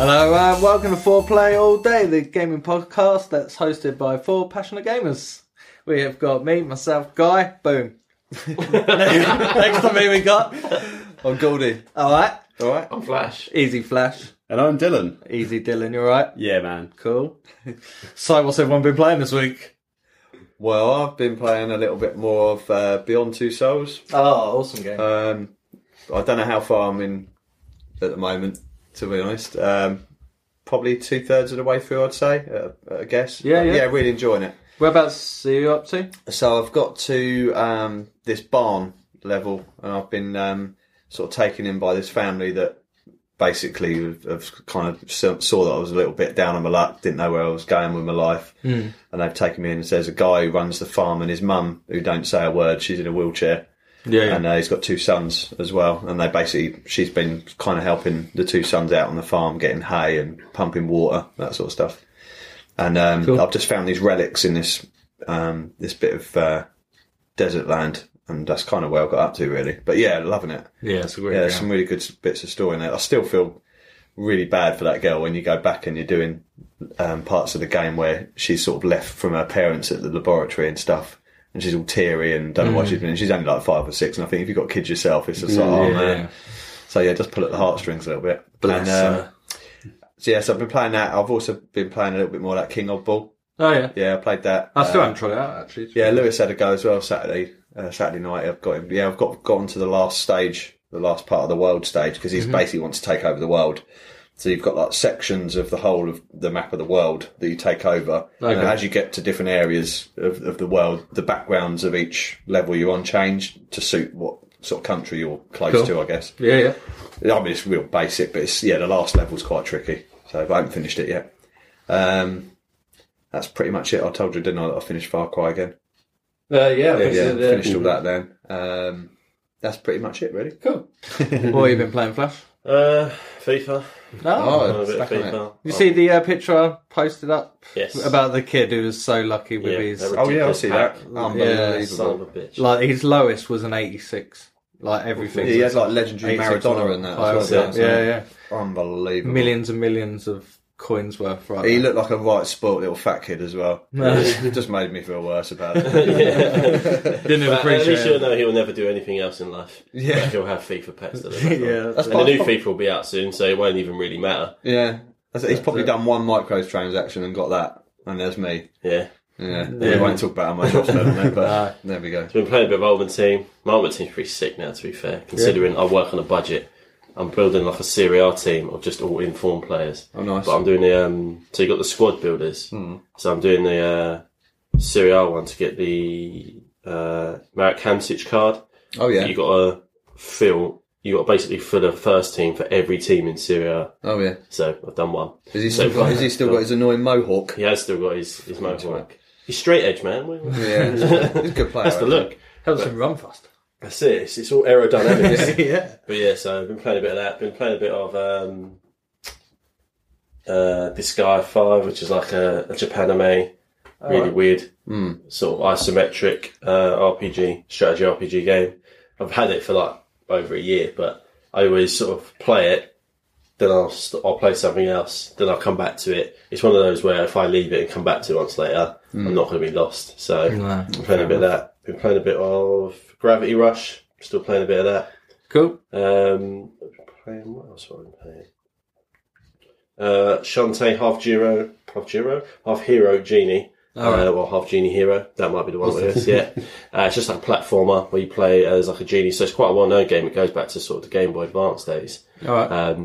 Hello and welcome to 4Play All Day, the gaming podcast that's hosted by four passionate gamers. We have got me, myself, Guy, boom. Next to me we got... I'm Goldie. Alright. I'm Flash. Easy Flash. And I'm Dylan. Easy Dylan, you alright? Yeah, man. Cool. So what's everyone been playing this week? Well, I've been playing a little bit more of Beyond Two Souls. Oh, awesome game. I don't know how far I'm in at the moment, to be honest. Probably 2/3 of the way through, I'd say, I guess. Yeah, really enjoying it. Whereabouts are you up to? So I've got to this barn level, and I've been sort of taken in by this family that basically have kind of saw that I was a little bit down on my luck, didn't know where I was going with my life, and they've taken me in, and there's a guy who runs the farm and his mum, who don't say a word, she's in a wheelchair. Yeah. And he's got two sons as well, and they basically, she's been kind of helping the two sons out on the farm, getting hay and pumping water, that sort of stuff. And cool. I've just found these relics in this this bit of desert land, and that's kind of where I got up to, really. But yeah, loving it. Yeah, it's a great. Yeah, there's some really good bits of story in there. I still feel really bad for that girl when you go back and you're doing parts of the game where she's sort of left from her parents at the laboratory and stuff. And she's all teary and don't know why she's been in. She's only like 5 or 6, and I think if you've got kids yourself, it's just like, oh man. So yeah, just pull at the heartstrings a little bit. Bless her. So I've been playing that. I've also been playing a little bit more of that King Oddball. Oh yeah. Yeah, I played that. I still haven't tried it out, actually. Yeah, Lewis had a go as well Saturday night. I've got him. Yeah, I've got onto the last stage, the last part of the world stage, because he basically wants to take over the world. So you've got like sections of the whole of the map of the world that you take over. Okay. And as you get to different areas of the world, the backgrounds of each level you're on change to suit what sort of country you're close to, I guess. Yeah. I mean, it's real basic, but it's, the last level's quite tricky. So I haven't finished it yet. That's pretty much it. I told you, didn't I, that I finished Far Cry again? Finished all that then. That's pretty much it, really. Cool. What have you been playing, Flash? FIFA. Oh, a bit of FIFA. You see the picture I posted up? Yes. About the kid who was so lucky with his... Oh, yeah, I see that. Unbelievable. Yeah, like, his lowest was an 86. Like, everything. Yeah, he has, like, legendary Maradona in that as well. Yeah. Unbelievable. Millions and millions of coins worth, right? He looked like a right spoilt little fat kid as well. It just made me feel worse about it. Didn't appreciate it. At least you'll know he'll never do anything else in life. Yeah. He'll have FIFA pets. And the new FIFA will be out soon, so it won't even really matter. Yeah. He's probably done one microtransaction and got that, and there's me. Yeah. We won't talk about how much I've spent, but there we go. So we've been playing a bit of Ultimate Team. My Ultimate Team's pretty sick now, to be fair, considering I work on a budget. I'm building like a Serie A team of just all informed players. Oh, nice. But I'm doing the... so you've got the squad builders. So I'm doing the Serie A one to get the Marek Hamšík card. Oh, yeah. You've got to basically fill a first team for every team in Serie A. Oh, yeah. So I've done one. Has he still got his annoying mohawk? He has still got his mohawk. He's straight edge, man. Yeah. He's a good player. That's the look. Helps him run faster. That's it. It's all aerodynamics. But yeah, so I've been playing a bit of that. Been playing a bit of Disgaea 5, which is like a Japan anime, weird, sort of isometric strategy RPG game. I've had it for like over a year, but I always sort of play it. Then I'll play something else. Then I'll come back to it. It's one of those where if I leave it and come back to it once later, I'm not going to be lost. So I'm playing a bit of that. Been playing a bit of Gravity Rush. Still playing a bit of that. Cool. What else have I been playing? Shantae Half Hero Genie. Half Genie Hero. That might be the one with us. Yeah. It's just like a platformer where you play as like a genie. So it's quite a well-known game. It goes back to sort of the Game Boy Advance days. All right.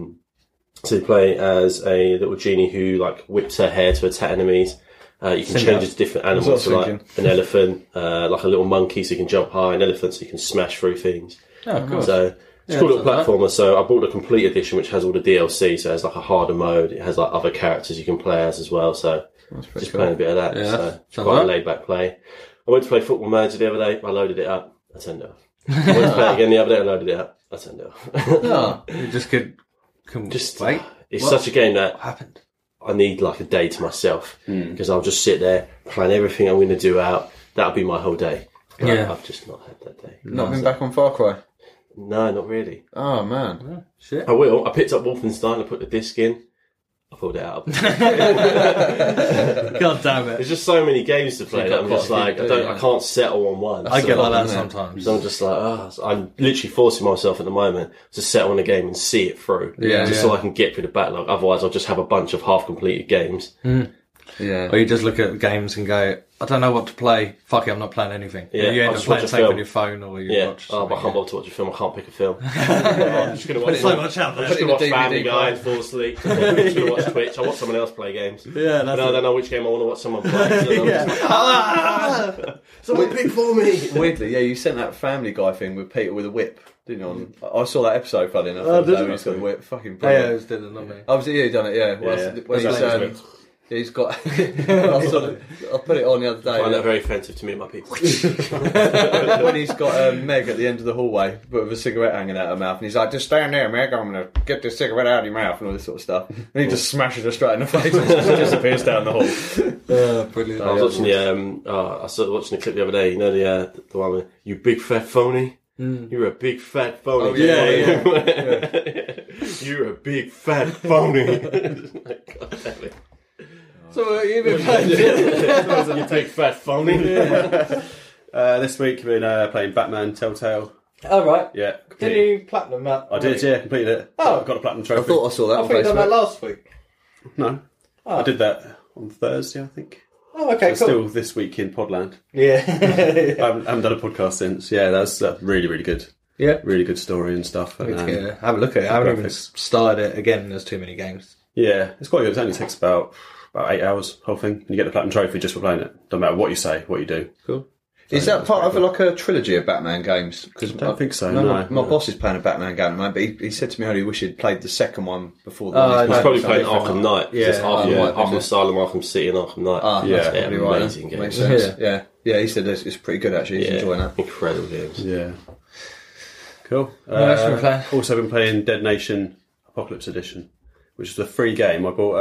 So you play as a little genie who like whips her hair to attack enemies. You can change it to different animals, so like an elephant, like a little monkey, so you can jump high, an elephant, so you can smash through things. Oh, cool. So it's called a platformer. Right. So I bought the complete edition, which has all the DLC. So it has like a harder mode. It has like other characters you can play as well. So just playing a bit of that. Yeah, so quite a laid back play. I went to play Football Manager the other day. I loaded it up. I turned it off. I went to play it again the other day. I loaded it up. I turned it off. You just could wait. It's such a game that. What happened? I need like a day to myself because I'll just sit there, plan everything I'm going to do out. That'll be my whole day. But I've just not had that day. Not been back on Far Cry? No, not really. Oh, man. Yeah. Shit. I will. I picked up Wolfenstein. I put the disc in. I pulled it out. God damn it! There's just so many games to play that I'm just like, I can't settle on one. I get like that sometimes. So I'm just like, I'm literally forcing myself at the moment to settle on a game and see it through, so I can get through the backlog. Otherwise, I'll just have a bunch of half-completed games. Mm. Yeah, or you just look at games and go, I don't know what to play. Fuck it, I'm not playing anything. Yeah, you end up playing something on your phone or you watch. I can't bother to watch a film. I can't pick a film. I'm just going to watch so much out there. I'm just going to watch Family Guy and fall asleep. I'm just going to watch Twitch. I watch someone else play games. Yeah, that's I don't know which game I want to watch someone play. So someone pick for me. Weirdly, yeah, you sent that Family Guy thing with Peter with a whip. Didn't you? I saw that episode, funny enough. He's got a whip. Fucking brilliant. Yeah, it was Dylan, not me. Obviously, you done it. Yeah. When he's he's got. I put it on the other day. I find that very offensive to me and my people. When he's got Meg at the end of the hallway, but with a cigarette hanging out of her mouth, and he's like, "Just stand there, Meg. I'm gonna get this cigarette out of your mouth," and all this sort of stuff. And he just smashes her straight in the face and just disappears down the hall. Brilliant. I was watching the. I started watching a clip the other day. You know the one with "You big fat phony." Mm. You're a big fat phony. You're a big fat phony. God damn it. So you big fat phony. This week I've been playing Batman Telltale. Oh right. Yeah. Did you platinum that? I did. Yeah, completed it. Oh, I've got a platinum trophy. I thought I saw that. I think you done that last week. No, I did that on Thursday, I think. Oh, okay, so cool. Still this week in Podland. Yeah. I haven't done a podcast since. Yeah, that's really, really good. Yeah. Really good story and stuff. And, have a look at it. I haven't even started it again. There's too many games. Yeah, it's quite good. It only takes about 8 hours, whole thing. And you get the platinum trophy just for playing it. Doesn't matter what you say, what you do. Cool. So is that part of like a trilogy of Batman games? Cause I don't think so. No, my boss is playing a Batman game, but he said to me, "I wish he'd played the second one before." He's probably playing Arkham Knight. Yeah, Arkham Asylum, Arkham City, and Arkham Knight. Amazing game. Makes sense. Yeah. He said it's pretty good actually. He's enjoying that. Incredible games. Yeah. Cool. Also been playing Dead Nation Apocalypse Edition, which is a free game. I bought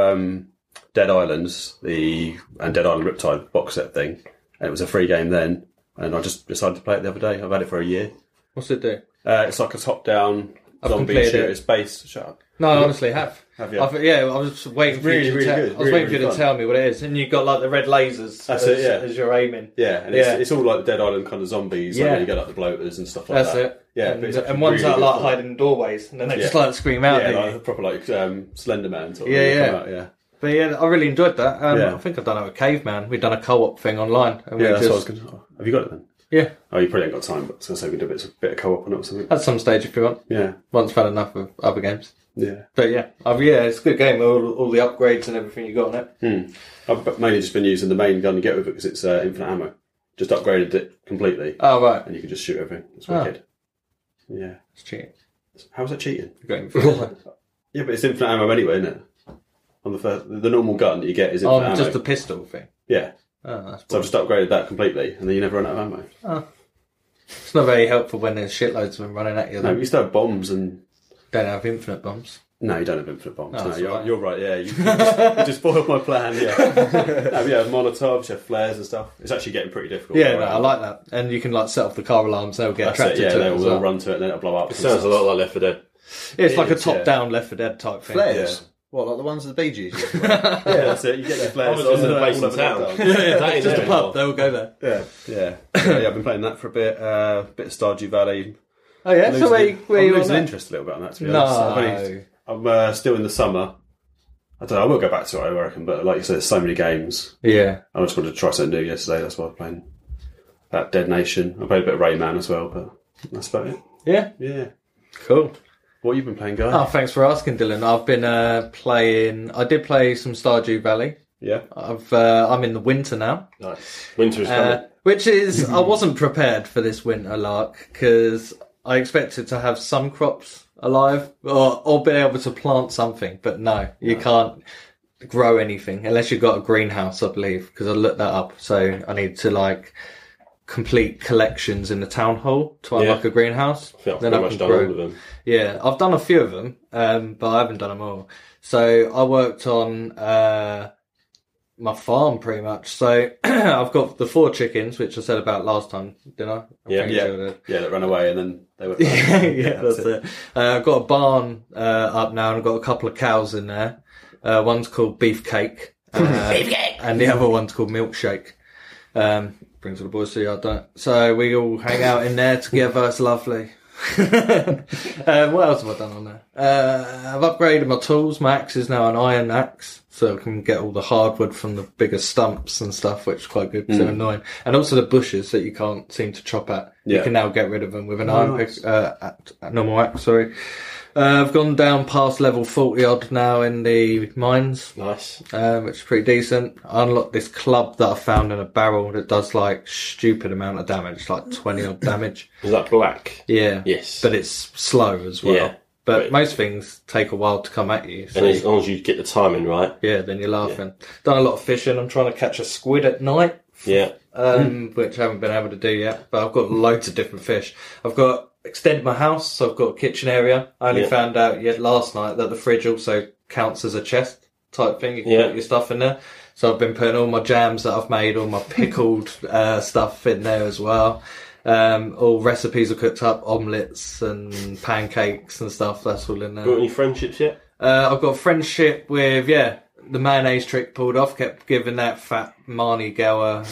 Dead Islands, Dead Island Riptide box set thing, and it was a free game then. And I just decided to play it the other day. I've had it for a year. What's it do? It's like a top-down zombie shooter. It's based. Shut up. No, I honestly have you? I was waiting for you to tell me what it is. And you've got like the red lasers as you're aiming. Yeah, and it's all like the Dead Island kind of zombies. Yeah. Like, you get like the bloaters and stuff like that. That's it. Yeah, and ones that are like hiding in doorways, and then they just like scream out at you. Yeah, proper like Slender Man sort of thing. Yeah. But yeah, I really enjoyed that. I think I've done it with Caveman. We've done a co-op thing online. And have you got it then? Yeah. Oh, you probably ain't got time, but I was going to say we did a bit of co-op on it or something. At some stage if you want. Yeah. Once I've had enough of other games. Yeah. But it's a good game, all the upgrades and everything you got on it. Mm. I've mainly just been using the main gun you get with it because it's infinite ammo. Just upgraded it completely. Oh, right. And you can just shoot everything. It's wicked. Yeah. It's cheating. How is that cheating? Yeah, but it's infinite ammo anyway, isn't it? On the normal gun that you get is infinite ammo. Just the pistol thing? Yeah. Oh, that's so I've just upgraded that completely, and then you never run out of ammo. Oh. It's not very helpful when there's shitloads of them running at you. No, you still have bombs and... Don't have infinite bombs. No, you don't have infinite bombs. No, you're right, yeah. You just spoiled my plan, Molotovs, you have flares and stuff. It's actually getting pretty difficult. Yeah, I like that. And you can like set off the car alarms, they'll get attracted to it. Yeah, they'll run to it and then it'll blow up. It sounds a lot like Left 4 Dead. Yeah, it's like a top-down Left 4 Dead type thing. Flares? Yeah. What, like the ones with the Bee Gees? That's it. You get your flares. I was in a place in town. Just a pub. They all go there. Yeah. I've been playing that for a bit. Bit of Stardew Valley. Oh yeah. So I'm losing interest a little bit on that. To be honest, I'm still in the summer. I don't know. I will go back to it, I reckon. But like you said, there's so many games. Yeah. I just wanted to try something new yesterday. That's why I was playing that Dead Nation. I played a bit of Rayman as well, but that's about it. Yeah. Yeah. Cool. What you've been playing, guys? Oh, thanks for asking, Dylan. I've been playing. I did play some Stardew Valley. Yeah. I'm in the winter now. Nice. Winter is coming. Which is I wasn't prepared for this winter lark because I expected to have some crops alive or be able to plant something, but no, you can't grow anything unless you've got a greenhouse, I believe. Because I looked that up, so I need to complete collections in the town hall to unlock a greenhouse. Yeah, then I can grow them. Yeah, I've done a few of them, but I haven't done them all. So I worked on my farm pretty much. So I've got the 4 chickens, which I said about last time, didn't I? That ran away and then they went. That's it. I've got a barn up now and I've got a couple of cows in there. One's called Beefcake. Beefcake! And the other one's called Milkshake. Brings all the boys to the yard, don't. So we all hang out in there together. It's lovely. What else have I done on there? I've upgraded my tools. My axe is now an iron axe, so I can get all the hardwood from the bigger stumps and stuff, which is quite good because they're annoying. And also the bushes that you can't seem to chop at. Yeah. You can now get rid of them with an iron pick, normal axe, sorry. I've gone down past level 40 odd now in the mines. Nice. Which is pretty decent. I unlocked this club that I found in a barrel that does like stupid amount of damage, like 20 odd damage. Is that black? Yeah. Yes. But it's slow as well. Yeah. But most things take a while to come at you. So. And as long as you get the timing right. Yeah, then you're laughing. Yeah. Done a lot of fishing. I'm trying to catch a squid at night. Yeah. Which I haven't been able to do yet, but I've got loads of different fish. I've got extended my house, so I've got a kitchen area. I only found out last night that the fridge also counts as a chest type thing. You can put your stuff in there. So I've been putting all my jams that I've made, all my pickled stuff in there as well. All recipes are cooked up, omelettes and pancakes and stuff. That's all in there. Got any friendships yet? I've got a friendship with, the mayonnaise trick pulled off, kept giving that fat Marnie Gower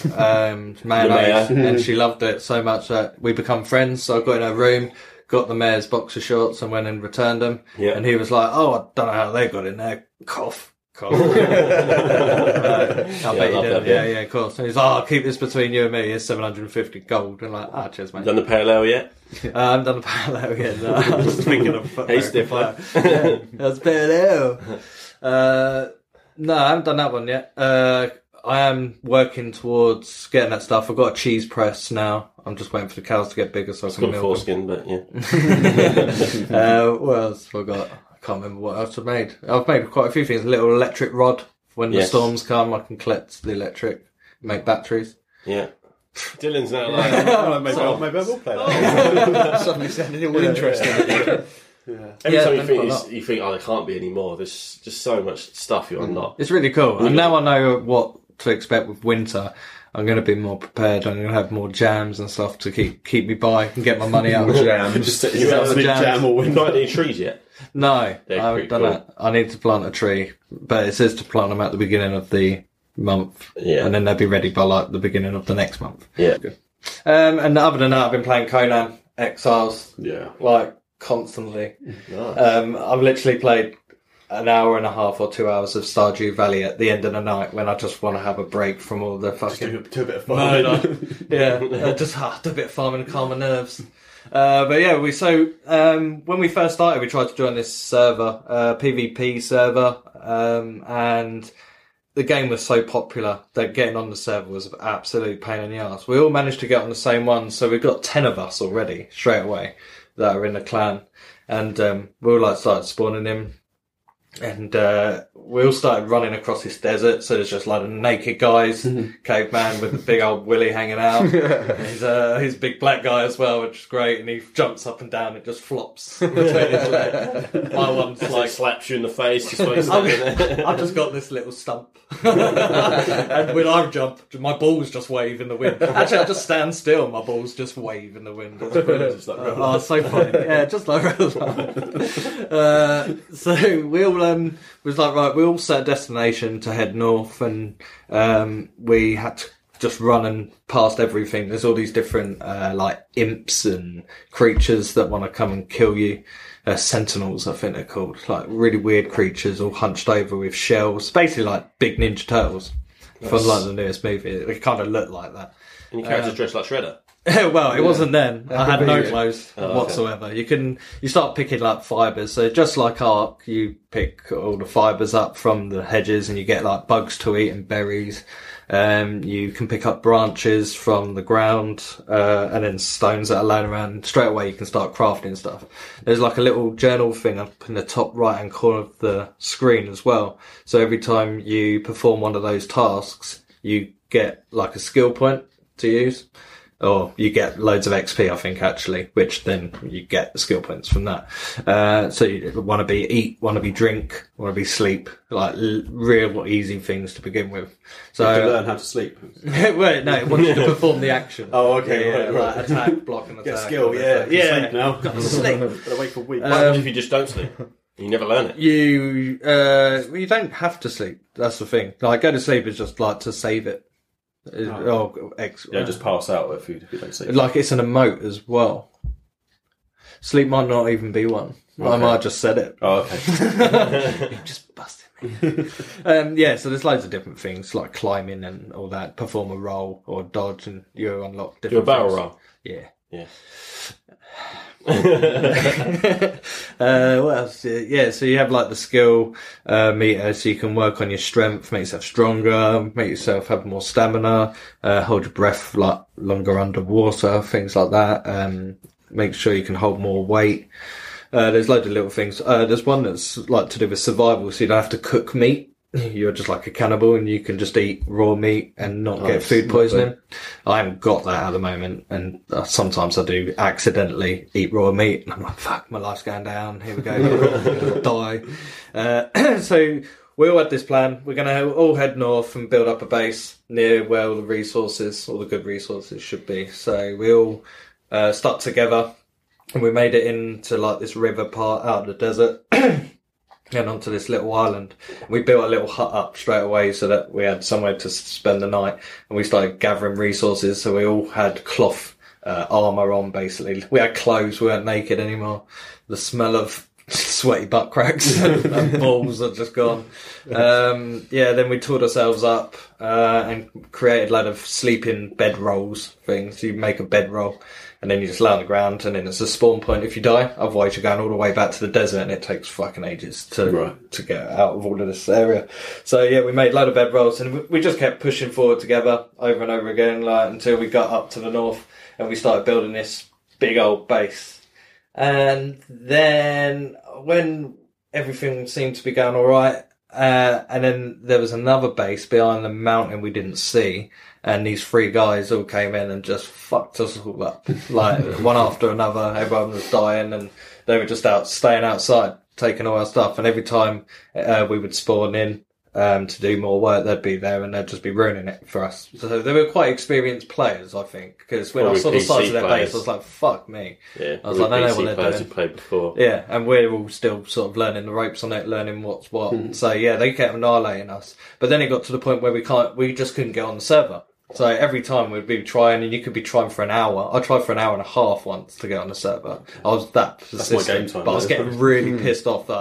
mayonnaise, and she loved it so much that we become friends. So I got in her room, got the mayor's boxer shorts, and went and returned them. Yeah. And he was like, "Oh, I don't know how they got in there." Cough. I bet you did. Yeah, of course. And he's like, "Oh, I'll keep this between you and me. Here's 750 gold." And like, cheers, mate. Done the parallel yet? I haven't done the parallel yet. No. I was thinking of hey, Stifler. That's parallel. No, I haven't done that one yet. I am working towards getting that stuff. I've got a cheese press now. I'm just waiting for the cows to get bigger so I can milk foreskin, them. But what else have I got? I can't remember what else I've made. I've made quite a few things. A little electric rod. When the storms come, I can collect the electric, make batteries. Yeah. Dylan's now like, maybe I will play that. Suddenly sounded all interesting. Yeah. Every time you think, there can't be any more. There's just so much stuff you unlock. It's really cool. And now I know what to expect with winter. I'm going to be more prepared. I'm going to have more jams and stuff to keep me by and get my money out of jams. Jam or winter. Not any trees yet? No, I haven't done that. I need to plant a tree, but it says to plant them at the beginning of the month, and then they'll be ready by like the beginning of the next month. Yeah. And other than that, I've been playing Conan Exiles. Yeah. Like. Constantly. Nice. I've literally played an hour and a half or 2 hours of Stardew Valley at the end of the night when I just want to have a break from all the fucking... Just do a bit of farming. Do a bit of farming to calm my nerves. When we first started, we tried to join this server, PVP server, and the game was so popular that getting on the server was an absolute pain in the arse. We all managed to get on the same one, so we've got 10 of us already, straight away. That are in the clan, and we all started spawning him, and we all started running across this desert. So there's just like naked guys, Caveman with the big old willy hanging out. He's a big black guy as well, which is great. And he jumps up and down, it just flops. My one's like slaps you in the face. I've just got this little stump, and when I jump, my balls just wave in the wind. Actually, I just stand still, my balls just wave in the wind. It's like so funny. Yeah, just like so we all was like, right, we all set a destination to head north, and we had to just run and past everything. There's all these different imps and creatures that want to come and kill you. Sentinels, I think they're called. Like really weird creatures, all hunched over with shells, basically like big Ninja Turtles from like the newest movie. It kind of looked like that. And your character's dressed like Shredder. It wasn't then. I had no clothes whatsoever. Okay. You start picking like fibres. So just like Ark, you pick all the fibres up from the hedges and you get like bugs to eat and berries. You can pick up branches from the ground, and then stones that are laying around. Straight away you can start crafting stuff. There's like a little journal thing up in the top right hand corner of the screen as well. So every time you perform one of those tasks, you get like a skill point to use. Or you get loads of XP, I think, actually, which then you get the skill points from that. So you want to be eat, want to be drink, want to be sleep, like real easy things to begin with. So you have to learn how to sleep. It wants you to perform the action. Oh, okay. Right. Attack, block, and attack. Get skill, Sleep now. Got to sleep. But I wait for weeks. What if you just don't sleep? You never learn it. You don't have to sleep. That's the thing. Like, go to sleep is just like to save it. Just pass out with food if you don't sleep. Like, it's an emote as well. Sleep might not even be one. Okay. I might have just said it. Oh, okay. You just busted me. So there's loads of different things, like climbing and all that. Perform a roll or dodge and you unlock different things. Do a battle roll. Yeah. What else? Yeah, so you have like the skill meter, so you can work on your strength, make yourself stronger, make yourself have more stamina, hold your breath like longer underwater, things like that. Make sure you can hold more weight. There's loads of little things. There's one that's like to do with survival, so you don't have to cook meat. You're just like a cannibal and you can just eat raw meat and not get food poisoning. I haven't got that at the moment, and sometimes I do accidentally eat raw meat and I'm like, fuck, my life's going down, here we go, die. So we all had this plan. We're going to all head north and build up a base near where all the resources, all the good resources should be. So we all stuck together and we made it into like this river part out of the desert. And onto this little island. We built a little hut up straight away so that we had somewhere to spend the night, and we started gathering resources. So we all had cloth armour on, basically. We had clothes, we weren't naked anymore. The smell of sweaty butt cracks and balls are just gone. Then we toured ourselves up and created a lot of sleeping bedrolls things. So you make a bedroll and then you just lay on the ground, and then it's a spawn point if you die. Otherwise, you're going all the way back to the desert, and it takes fucking ages to get out of all of this area. So, yeah, we made a load of bedrolls, and we just kept pushing forward together over and over again until we got up to the north, and we started building this big old base. And then when everything seemed to be going all right, and then there was another base behind the mountain we didn't see, and these three guys all came in and just fucked us all up, like one after another. Everyone was dying, and they were just out staying outside, taking all our stuff. And every time we would spawn in to do more work, they'd be there and they'd just be ruining it for us. So they were quite experienced players, I think, because when I saw the size of their base, I was like, "Fuck me!" Yeah, I was like, "I don't know what they're doing." Played before. Yeah, and we're all still sort of learning the ropes on it, learning what's what. So yeah, they kept annihilating us. But then it got to the point where we just couldn't get on the server. So every time we'd be trying, and you could be trying for an hour. I tried for an hour and a half once to get on the server. I was that persistent, but I was getting really pissed off that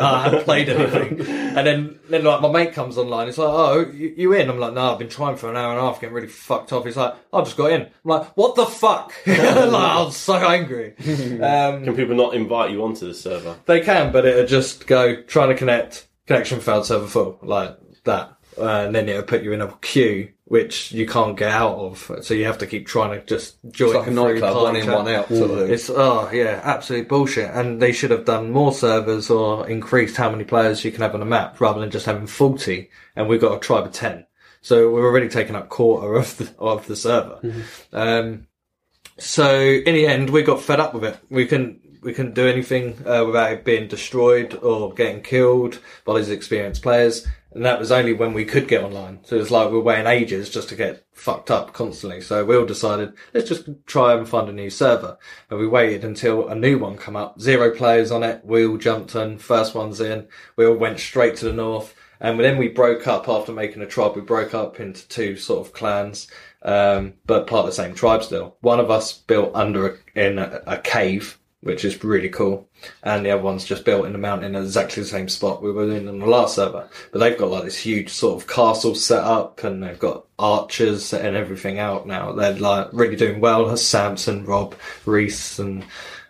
I hadn't played anything. And then like my mate comes online, it's like, oh, you in? I'm like, no, I've been trying for an hour and a half, getting really fucked off. He's like, I just got in. I'm like, what the fuck? Like, I was so angry. Can people not invite you onto the server? They can, but it'll just go trying to connect, connection failed, server full, like that. And then it'll put you in a queue which you can't get out of, so you have to keep trying to just join. It's like a nightclub, one in, one out. It's absolute bullshit. And they should have done more servers or increased how many players you can have on a map rather than just having 40. And we've got a tribe of 10, so we're already taking up quarter of the server. So in the end, we got fed up with it. We couldn't do anything without it being destroyed or getting killed by these experienced players. And that was only when we could get online. So it's like we're waiting ages just to get fucked up constantly. So we all decided, let's just try and find a new server. And we waited until a new one come up. 0 players on it. We all jumped on. First one's in. We all went straight to the north. And then we broke up after making a tribe. We broke up into 2 sort of clans, but part of the same tribe still. One of us built in a cave, which is really cool. And the other one's just built in the mountain at exactly the same spot we were in on the last server. But they've got like this huge sort of castle set up, and they've got archers and everything out now. They're like really doing well. Samson, Rob, Reese, and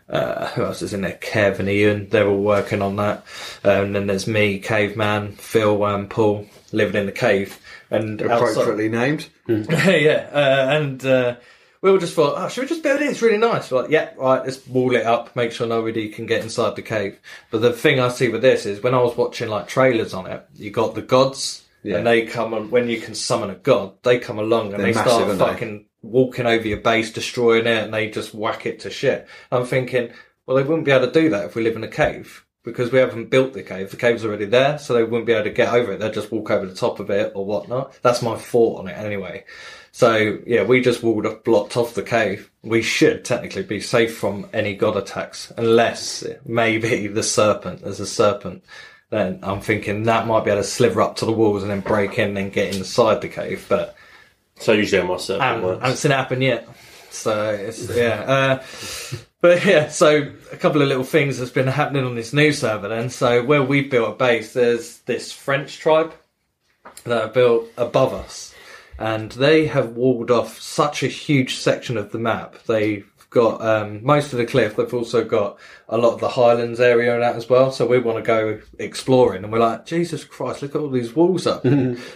who else is in there? Kev and Ian. They're all working on that. And then there's me, Caveman, Phil, and Paul living in the cave. And appropriately named. Yeah. We all just thought, oh, should we just build it? It's really nice. We're like, yeah, right, let's wall it up, make sure nobody can get inside the cave. But the thing I see with this is when I was watching like trailers on it, you got the gods, and they come, and when you can summon a god, they come along and they start fucking walking over your base, destroying it, and they just whack it to shit. I'm thinking, well, they wouldn't be able to do that if we live in a cave, because we haven't built the cave. The cave's already there, so they wouldn't be able to get over it. They'd just walk over the top of it or whatnot. That's my thought on it anyway. So, yeah, we just blocked off the cave. We should technically be safe from any god attacks, unless maybe the serpent. There's a serpent. Then I'm thinking that might be able to slither up to the walls and then break in and get inside the cave. But so usually my serpent works. I haven't seen it happen yet. So, it's, yeah. But yeah, so a couple of little things that's been happening on this new server then. So where we built a base, there's this French tribe that are built above us. And they have walled off such a huge section of the map. They've got most of the cliff. They've also got a lot of the highlands area and that as well. So we want to go exploring. And we're like, Jesus Christ, look at all these walls up.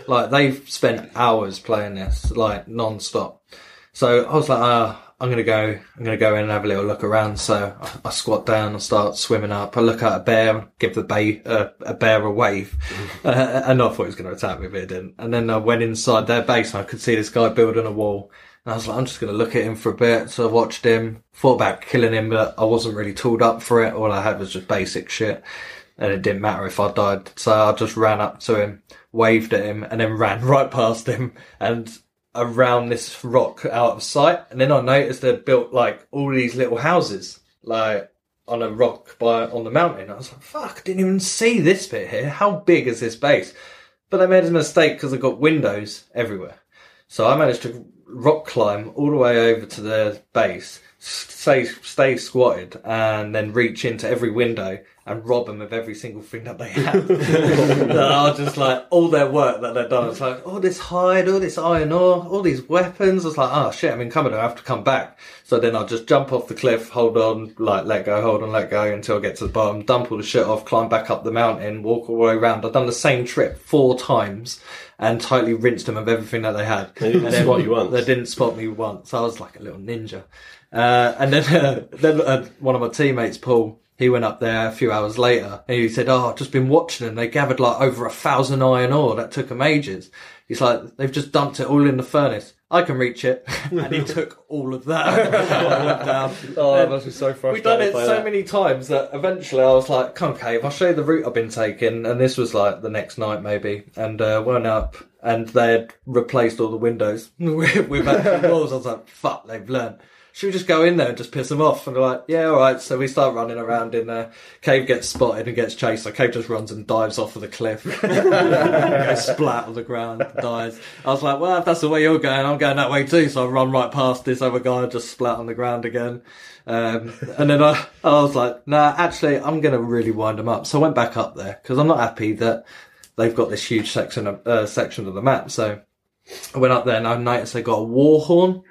Like, they've spent hours playing this, like, non-stop. So I was like, I'm going to go in and have a little look around. So I squat down and start swimming up. I look at a bear, give the bear a wave. And I thought he was going to attack me, but it didn't. And then I went inside their base and I could see this guy building a wall. And I was like, I'm just going to look at him for a bit. So I watched him, thought about killing him, but I wasn't really tooled up for it. All I had was just basic shit. And it didn't matter if I died. So I just ran up to him, waved at him, and then ran right past him and around this rock out of sight. And then I noticed they'd built like all these little houses like on a rock on the mountain. I was like, fuck, I didn't even see this bit here. How big is this base? But I made a mistake because I got windows everywhere. So I managed to rock climb all the way over to the base, stay squatted, and then reach into every window and rob them of every single thing that they had. And I was just like, all their work that they'd done, it's like, all this hide, all this iron ore, all these weapons. I was like, oh shit, I'm incoming, I have to come back. So then I'll just jump off the cliff, hold on, like, let go, hold on, let go, until I get to the bottom, dump all the shit off, climb back up the mountain, walk all the way around. I've done the same trip 4 times and totally rinsed them of everything that they had. They didn't spot you once. They didn't spot me once. I was like a little ninja. And then one of my teammates, Paul, he went up there a few hours later and he said, oh, I've just been watching them. They gathered like over 1,000 iron ore. That took them ages. He's like, they've just dumped it all in the furnace. I can reach it. And he took all of that. Oh, that must be so frustrating. We've done it so many times that eventually I was like, come Cave, I'll show you the route I've been taking. And this was like the next night maybe. And went up and they'd replaced all the windows with actual walls. I was like, fuck, they've learned. Should we just go in there and just piss them off? And they're like, yeah, all right. So we start running around in there. Cave gets spotted and gets chased. So Cave just runs and dives off of the cliff. Goes splat on the ground, dies. I was like, well, if that's the way you're going, I'm going that way too. So I run right past this other guy, just splat on the ground again. And then I was like, nah, actually, I'm going to really wind them up. So I went back up there because I'm not happy that they've got this huge section of the map. So I went up there and I noticed they got a war horn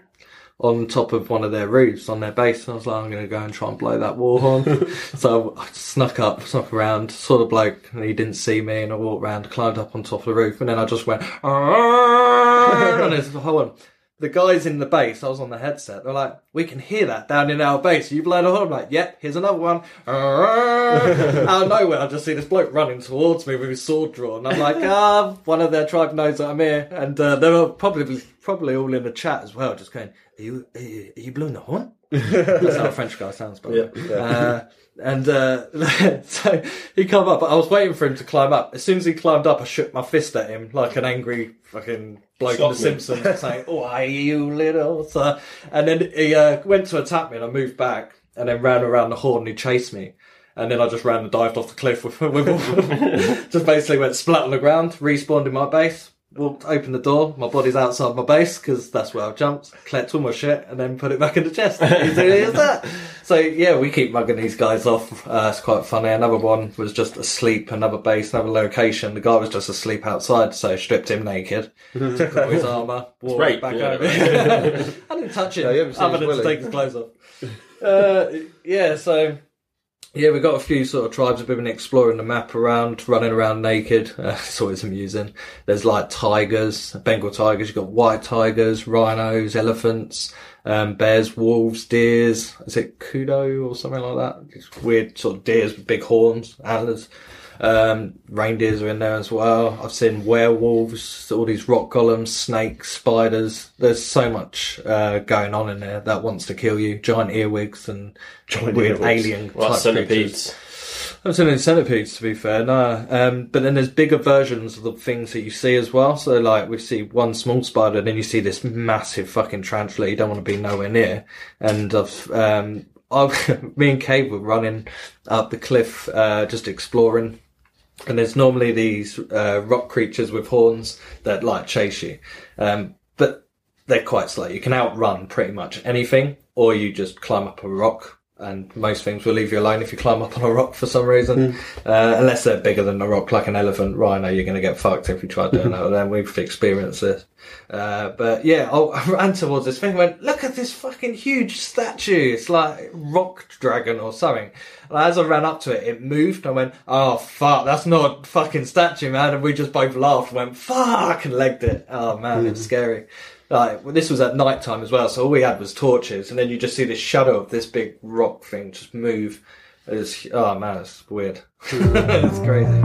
on top of one of their roofs on their base. And I was like, I'm going to go and try and blow that war horn. So I snuck around, saw the bloke, and he didn't see me, and I walked around, climbed up on top of the roof, and then I just went, and it's the horn. The guys in the base, I was on the headset, they're like, we can hear that down in our base. You blow the horn? I'm like, yep, here's another one. Out of nowhere, I just see this bloke running towards me with his sword drawn. I'm like, one of their tribe knows that I'm here. And they were probably all in the chat as well, just going, Are you blowing the horn? That's how a French guy sounds, by the way. So he came up. I was waiting for him to climb up. As soon as he climbed up, I shook my fist at him like an angry fucking bloke in The Simpsons, saying, "Why, you little sir!" And then he went to attack me, and I moved back, and then ran around the horn. And he chased me, and then I just ran and dived off the cliff with just basically went splat on the ground, respawned in my base. Walked, opened the door, my body's outside my base because that's where I've jumped, collect all my shit and then put it back in the chest. Easy as that. So yeah, we keep mugging these guys off. It's quite funny. Another one was just asleep, another base, another location. The guy was just asleep outside, so I stripped him naked, took all his armour, walked back over. I didn't touch him other than to take his clothes off. Yeah, we've got a few sort of tribes. We've been exploring the map around, running around naked. It's always amusing. There's like tigers, Bengal tigers. You've got white tigers, rhinos, elephants, bears, wolves, deers. Is it kudu or something like that? It's weird sort of deers with big horns, antlers. Reindeers are in there as well. I've seen werewolves, all these rock golems, snakes, spiders. There's so much going on in there that wants to kill you. Giant earwigs and giant weird alien type centipedes. Creatures. That's only centipedes, to be fair, no. But then there's bigger versions of the things that you see as well. So, like, we see one small spider, and then you see this massive fucking tarantula you don't want to be nowhere near. And me and Kate were running up the cliff, just exploring. And there's normally these rock creatures with horns that, like, chase you. But they're quite slow. You can outrun pretty much anything, or you just climb up a rock. And most things will leave you alone if you climb up on a rock for some reason. Unless they're bigger than a rock, like an elephant rhino, you're going to get fucked if you try doing that. And then we've experienced this. But yeah, I ran towards this thing and went, look at this fucking huge statue. It's like rock dragon or something. And as I ran up to it, it moved. I went, oh, fuck, that's not a fucking statue, man. And we just both laughed and went, fuck, and legged it. Oh, man, it's scary. Like, well, this was at night time as well, so all we had was torches, and then you just see this shadow of this big rock thing just move. It's, oh man, it's weird. It's crazy.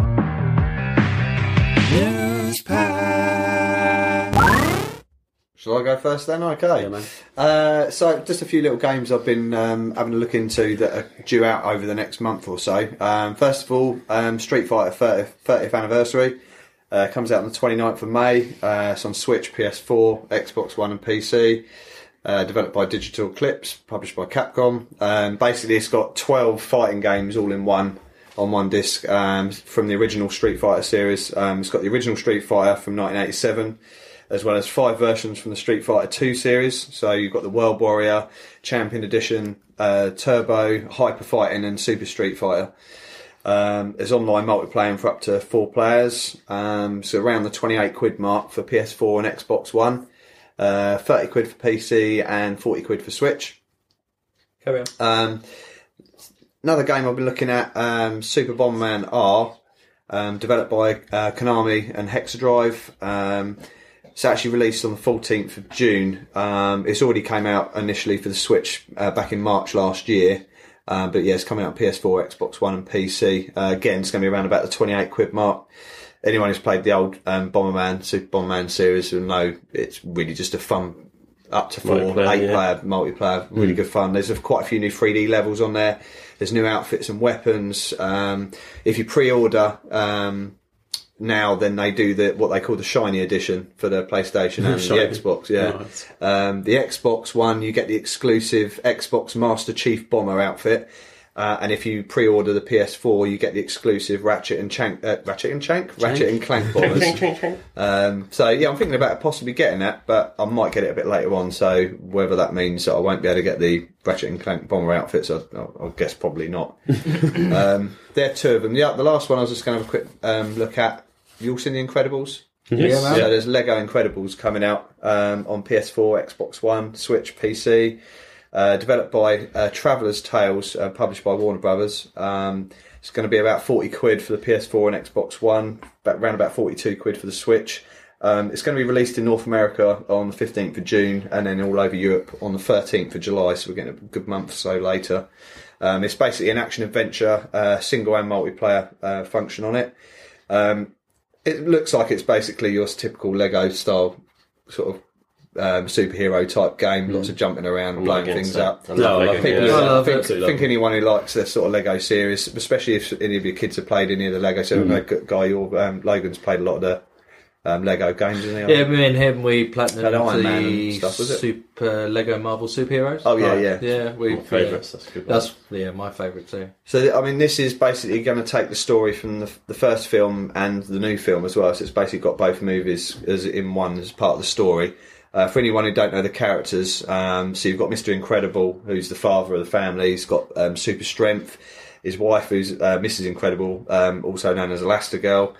Shall I go first then? Okay. Yeah, man. So just a few little games I've been having a look into that are due out over the next month or so. First of all, Street Fighter 30th anniversary. Comes out on the 29th of May. It's on Switch, PS4, Xbox One and PC. Developed by Digital Clips, published by Capcom. Basically, it's got 12 fighting games all in one, on one disc, from the original Street Fighter series. It's got the original Street Fighter from 1987, as well as 5 versions from the Street Fighter 2 series. So you've got the World Warrior, Champion Edition, Turbo, Hyper Fighting and Super Street Fighter. There's online multiplayer for up to 4 players, so around the £28 mark for PS4 and Xbox One, £30 for PC and £40 for Switch. Carry on. Another game I've been looking at, Super Bomberman R, developed by Konami and Hexadrive. It's actually released on the 14th of June. It's already came out initially for the Switch back in March last year. But yeah, it's coming out on PS4, Xbox One and PC. Again, it's going to be around about the £28 mark. Anyone who's played the old Bomberman, Super Bomberman series will know it's really just a fun up to 4, 8 player multiplayer, really good fun. There's quite a few new 3D levels on there. There's new outfits and weapons. If you pre-order now, then they do what they call the Shiny Edition for the PlayStation and the Xbox. Yeah, nice. The Xbox One, you get the exclusive Xbox Master Chief Bomber outfit, and if you pre-order the PS4, you get the exclusive Ratchet and Clank bombers. So yeah, I'm thinking about possibly getting that, but I might get it a bit later on. So whether that means that I won't be able to get the Ratchet and Clank bomber outfits, I guess probably not. There are 2 of them. Yeah, the last one I was just going to have a quick look at. You all seen The Incredibles? Yes. Yeah, so there's Lego Incredibles coming out on PS4, Xbox One, Switch, PC. Developed by Traveller's Tales, published by Warner Brothers. It's going to be about £40 for the PS4 and Xbox One, around about £42 for the Switch. It's going to be released in North America on the 15th of June and then all over Europe on the 13th of July, so we're getting a good month or so later. It's basically an action-adventure, single and multiplayer function on it. It looks like it's basically your typical Lego style sort of superhero type game. Lots of jumping around, blowing things up. I think anyone who likes this sort of Lego series, especially if any of your kids have played any of the Lego series, Guy, your Logan's played a lot of the Lego games, isn't he? Yeah, me and him, we platinumed the stuff, Super Lego Marvel superheroes. Oh yeah, yeah. My favourites. That's good. That's my favourite too. So I mean, this is basically going to take the story from the first film and the new film as well. So it's basically got both movies as in one as part of the story. For anyone who don't know the characters, so you've got Mr. Incredible, who's the father of the family. He's got super strength. His wife, who's Mrs. Incredible, also known as Elastigirl,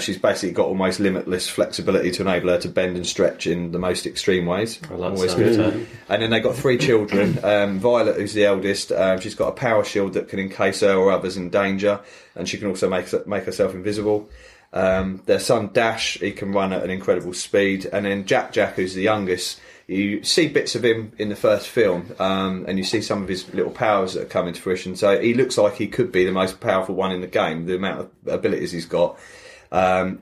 she's basically got almost limitless flexibility to enable her to bend and stretch in the most extreme ways. And then they've got 3 children. Violet, who's the eldest, she's got a power shield that can encase her or others in danger, and she can also make herself invisible. Their son Dash, he can run at an incredible speed. And then Jack, who's the youngest, you see bits of him in the first film, and you see some of his little powers that are coming to fruition. So he looks like he could be the most powerful one in the game, the amount of abilities he's got.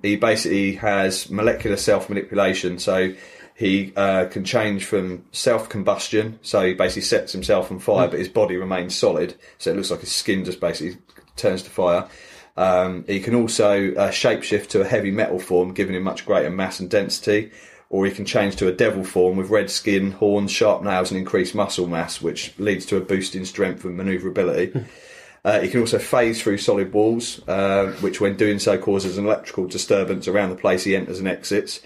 He basically has molecular self-manipulation, so he can change from self-combustion, so he basically sets himself on fire, but his body remains solid, so it looks like his skin just basically turns to fire. He can also shapeshift to a heavy metal form, giving him much greater mass and density, or he can change to a devil form with red skin, horns, sharp nails and increased muscle mass, which leads to a boost in strength and manoeuvrability. He can also phase through solid walls, which when doing so causes an electrical disturbance around the place he enters and exits.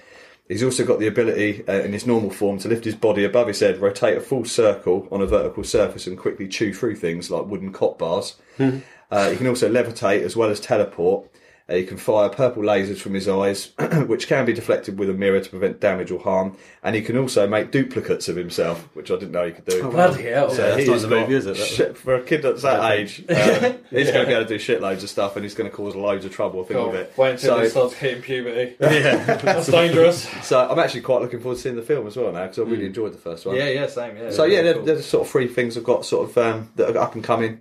He's also got the ability, in his normal form, to lift his body above his head, rotate a full circle on a vertical surface and quickly chew through things like wooden cot bars. He can also levitate as well as teleport. He can fire purple lasers from his eyes, which can be deflected with a mirror to prevent damage or harm. And he can also make duplicates of himself, which I didn't know he could do. Oh, bloody hell. So yeah, that's not the movie, is it? Shit, for a kid that's that age, he's going to be able to do shitloads of stuff and he's going to cause loads of trouble, I think, with it. Wait until he starts hitting puberty. Yeah. That's dangerous. So I'm actually quite looking forward to seeing the film as well now, because I really enjoyed the first one. Yeah, same. Yeah. So yeah, cool. There's sort of three things I've got sort of that are up and coming.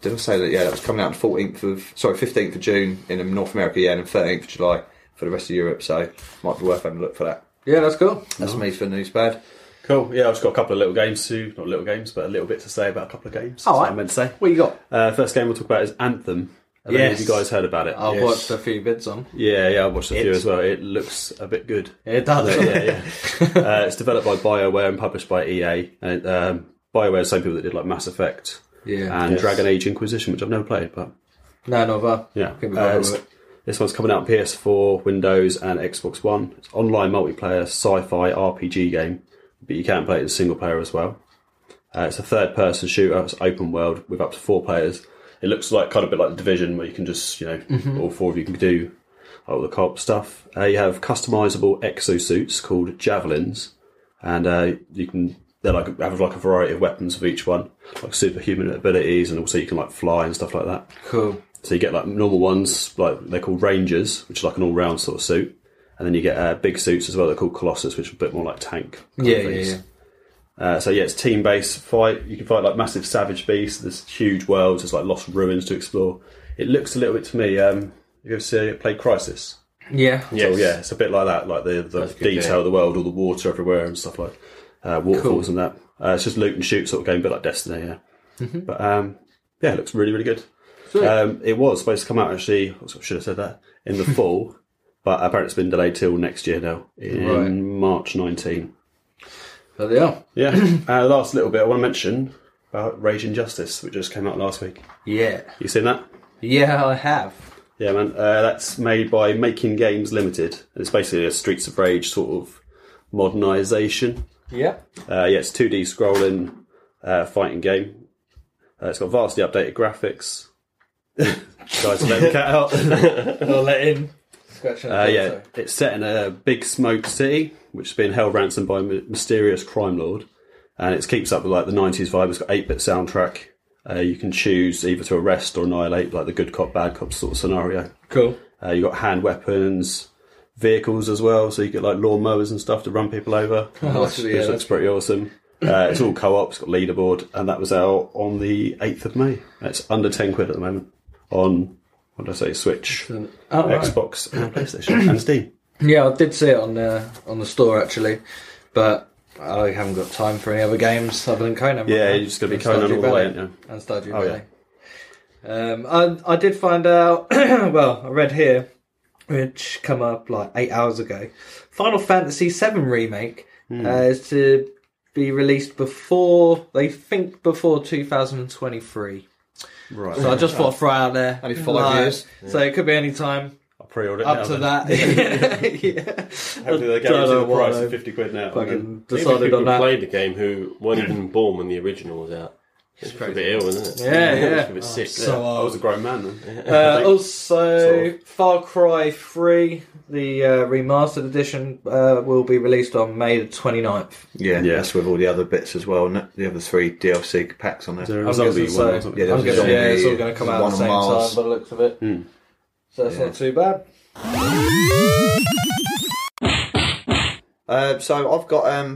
Did I say that? Yeah, that was coming out on 15th of June in North America, yeah, and then 13th of July for the rest of Europe, so might be worth having a look for that. Yeah, that's cool. That's me for Newspad. Cool, yeah, I've just got a couple of little games too, not little games, but a little bit to say about a couple of games. Oh, I meant to say. What you got? First game we'll talk about is Anthem. Have you guys heard about it? I've watched a few bits on. Yeah, I watched a few as well. It looks a bit good. It does. Yeah. It's developed by Bioware and published by EA. And Bioware are the same people that did like Mass Effect. Yeah, and Dragon Age Inquisition, which I've never played, but never. Yeah, this one's coming out on PS4, Windows, and Xbox One. It's online multiplayer sci-fi RPG game, but you can play it in single player as well. It's a third-person shooter. It's open world with up to 4 players. It looks like kind of a bit like The Division, where you can just all 4 of you can do all the co-op stuff. You have customizable exosuits called javelins, and you can. They have like a variety of weapons of each one, like superhuman abilities, and also you can like fly and stuff like that. Cool. So you get like normal ones, like they're called Rangers, which is like an all-round sort of suit, and then you get big suits as well. They're called Colossus, which are a bit more like tank. Yeah. So it's team-based fight. You can fight like massive savage beasts. There's huge worlds. There's like lost ruins to explore. It looks a little bit to me. You ever see play Crisis? Yeah. So it's a bit like that, like the detail of the world, all the water everywhere and stuff like. Waterfalls and that. It's just loot and shoot sort of game, a bit like Destiny, yeah. But it looks really, really good. It was supposed to come out actually, I should have said that, in the fall, but apparently it's been delayed till next year now, in March 19. There they are. Yeah. Last little bit I want to mention about Rage Injustice, which just came out last week. Yeah. You seen that? Yeah, I have. Yeah, man. That's made by Making Games Limited, and it's basically a Streets of Rage sort of modernisation. Yeah. It's 2D scrolling fighting game. It's got vastly updated graphics. Guys, let the cat out. I'll let him scratch it. It's set in a big smoke city, which has been held ransom by a mysterious crime lord, and it keeps up with like the 90s vibe. It's got 8-bit soundtrack. You can choose either to arrest or annihilate, like the good cop, bad cop sort of scenario. Cool. You've got hand weapons, vehicles as well, so you get like lawn mowers and stuff to run people over, which looks pretty awesome. It's all co-op, it's got leaderboard, and that was out on the 8th of May. It's under £10 at the moment on, Switch, Xbox and PlayStation and Steam. Yeah, I did see it on the store actually, but I haven't got time for any other games other than Conan. Yeah, you're just going to be Conan all the way, aren't you? And Stardew Valley. I did find out, I read here, which come up like 8 hours ago. Final Fantasy VII Remake is to be released before 2023. Right. So I just thought I'd throw out there. Only 5 years. Yeah. So it could be any time. I'll pre-order it up now, to that. Hopefully they get it to the price of £50 now. Fucking decided on that. People played the game who weren't even born when the original was out. It's crazy. A bit ill, isn't it? Yeah. A bit sick. I was a grown man then. Far Cry 3, the remastered edition, will be released on May the 29th. Yeah, that's with all the other bits as well, and the other 3 DLC packs on there. It's all going to come out at the same time by the looks of it. So that's not too bad. So I've got...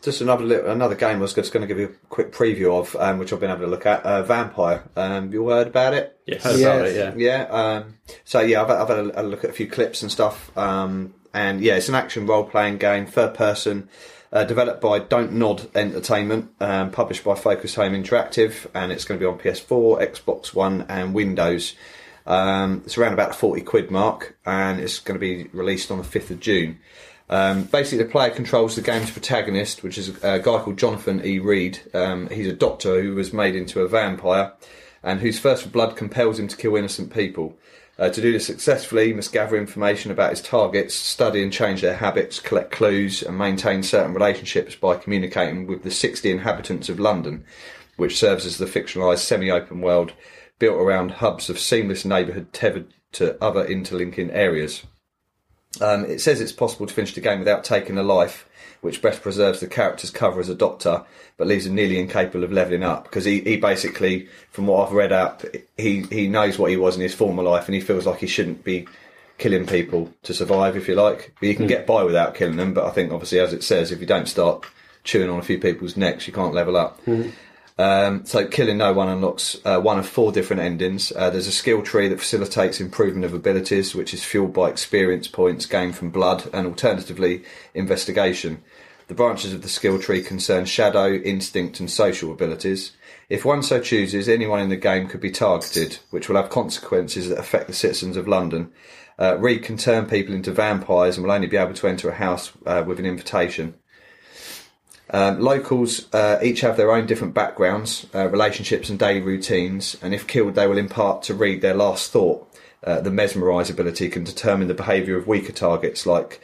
just another game I was just going to give you a quick preview of, which I've been having a look at, Vampire. You all heard about it? Yes. I've had a look at a few clips and stuff, and it's an action role-playing game, third-person Developed by Don't Nod Entertainment, published by Focus Home Interactive, and it's going to be on PS4, Xbox One and Windows. It's around about the £40 mark, and it's going to be released on the 5th of June. Basically, the player controls the game's protagonist, which is a guy called Jonathan E. Reed. He's a doctor who was made into a vampire, and whose thirst for blood compels him to kill innocent people. To do this successfully, he must gather information about his targets, study and change their habits, collect clues, and maintain certain relationships by communicating with the 60 inhabitants of London, which serves as the fictionalised semi-open world built around hubs of seamless neighbourhood tethered to other interlinking areas. It says it's possible to finish the game without taking a life, which best preserves the character's cover as a doctor, but leaves him nearly incapable of levelling up, because he basically, from what I've read up, he knows what he was in his former life, and he feels like he shouldn't be killing people to survive, if you like. But you can get by without killing them, but I think, obviously, as it says, if you don't start chewing on a few people's necks, you can't level up. So killing no one unlocks one of four different endings. There's a skill tree that facilitates improvement of abilities, which is fueled by experience points gained from blood and, alternatively, investigation. The branches of the skill tree concern shadow, instinct and social abilities. If one so chooses, anyone in the game could be targeted, which will have consequences that affect the citizens of London. Reed can turn people into vampires and will only be able to enter a house with an invitation. Locals each have their own different backgrounds, relationships and daily routines, and if killed they will impart to Reed their last thought. The mesmerise ability can determine the behaviour of weaker targets, like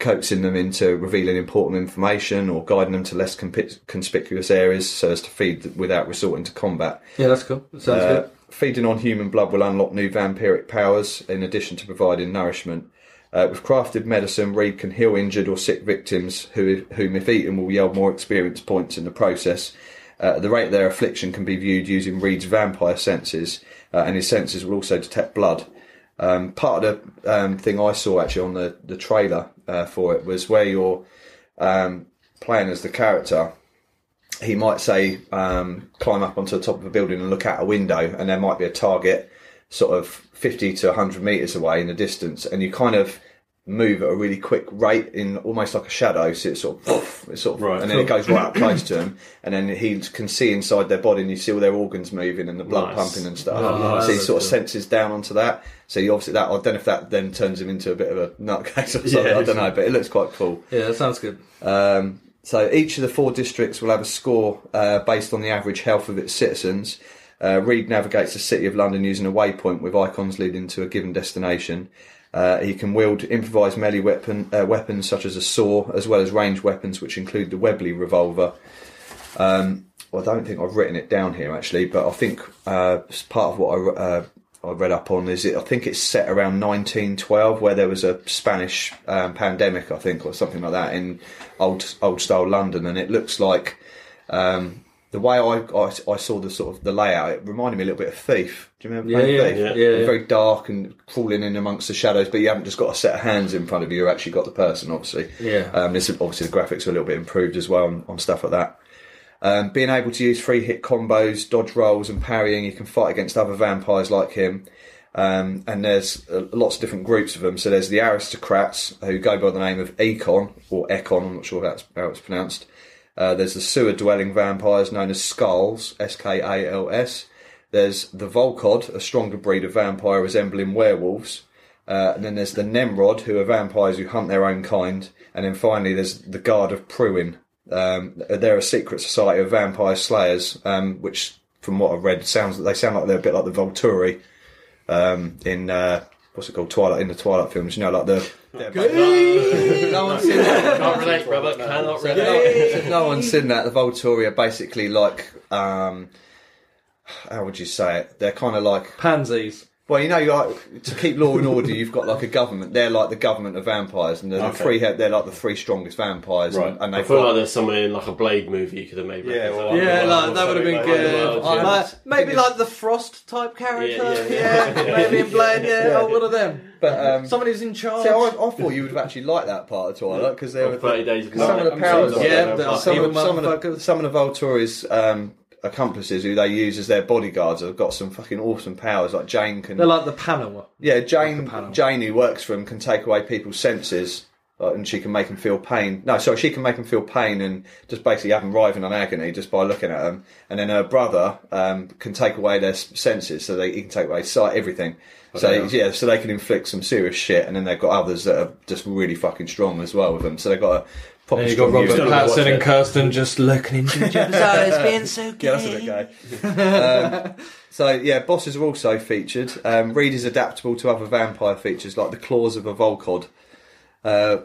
coaxing them into revealing important information or guiding them to less conspicuous areas so as to feed without resorting to combat. Yeah, that's cool. That sounds good. Feeding on human blood will unlock new vampiric powers in addition to providing nourishment. With crafted medicine, Reed can heal injured or sick victims whom, if eaten, will yield more experience points in the process. The rate of their affliction can be viewed using Reed's vampire senses, and his senses will also detect blood. Part of the thing I saw actually on the trailer for it was where you're playing as the character. He might say, climb up onto the top of a building and look out a window, and there might be a target sort of 50 to 100 metres away in the distance, and you kind of move at a really quick rate in almost like a shadow, so it's sort of right, and then it goes right up close to him, and then he can see inside their body, and you see all their organs moving and the blood pumping and stuff. So he sort of senses down onto that, so you obviously, I don't know if that then turns him into a bit of a nutcase or something, I don't know, but it looks quite cool. Yeah, that sounds good. So each of the four districts will have a score based on the average health of its citizens. Reed navigates the City of London using a waypoint with icons leading to a given destination. He can wield improvised melee weapons such as a saw, as well as ranged weapons, which include the Webley revolver. Well, I don't think I've written it down here, actually, but I think part of what I read up on is I think it's set around 1912, where there was a Spanish pandemic, I think, or something like that, in old-style London, and it looks like... the way I saw the sort of the layout, it reminded me a little bit of Thief. Do you remember Thief? Yeah. Very dark and crawling in amongst the shadows, but you haven't just got a set of hands in front of you. You've actually got the person, obviously. Yeah. This obviously the graphics are a little bit improved as well on stuff like that. Being able to use three-hit combos, dodge rolls, and parrying, you can fight against other vampires like him. And there's lots of different groups of them. So there's the aristocrats, who go by the name of Econ or Econ. I'm not sure how it's pronounced. There's the sewer-dwelling vampires known als Skals, S-K-A-L-S. There's the Volkod, a stronger breed of vampire resembling werewolves. And then there's the Nemrod, who are vampires who hunt their own kind. And then finally there's the Guard of Pruin. They're a secret society of vampire slayers, which, from what I've read, sound like they're a bit like the Volturi in... what's it called? Twilight, in the Twilight films, you know, like the... No one's seen that. Can't relate, brother. Cannot relate. No one's seen that. The Volturi are basically like... how would you say it? They're kind of like... Pansies. Well, you know, like, to keep law and order, you've got like a government. They're like the government of vampires, and they're like the three strongest vampires. Right. And I feel like there's somewhere in like a Blade movie you could have made. Yeah, well, like that would have been good. Maybe like the Frost type character. Maybe in Blade. Or one of them. But somebody who's in charge. See, I thought you would have actually liked that part of Twilight, because there were 30 days of some of the powers. Some of the Volturi's accomplices, who they use as their bodyguards, have got some fucking awesome powers. Like Jane can... They're like the Panama. Yeah, Jane who works for him can take away people's senses, and she can make him feel pain. No, sorry, she can make him feel pain and just basically have him writhing in agony just by looking at him. And then her brother can take away their senses, so he can take away sight, everything. So they can inflict some serious shit. And then they've got others that are just really fucking strong as well with them. So they've got a proper strong... You've got Robert Pattinson and Kirsten just looking into each other's eyes, being so gay. Yeah, that's a bit gay. So, yeah, bosses are also featured. Reed is adaptable to other vampire features, like the claws of a Volcod.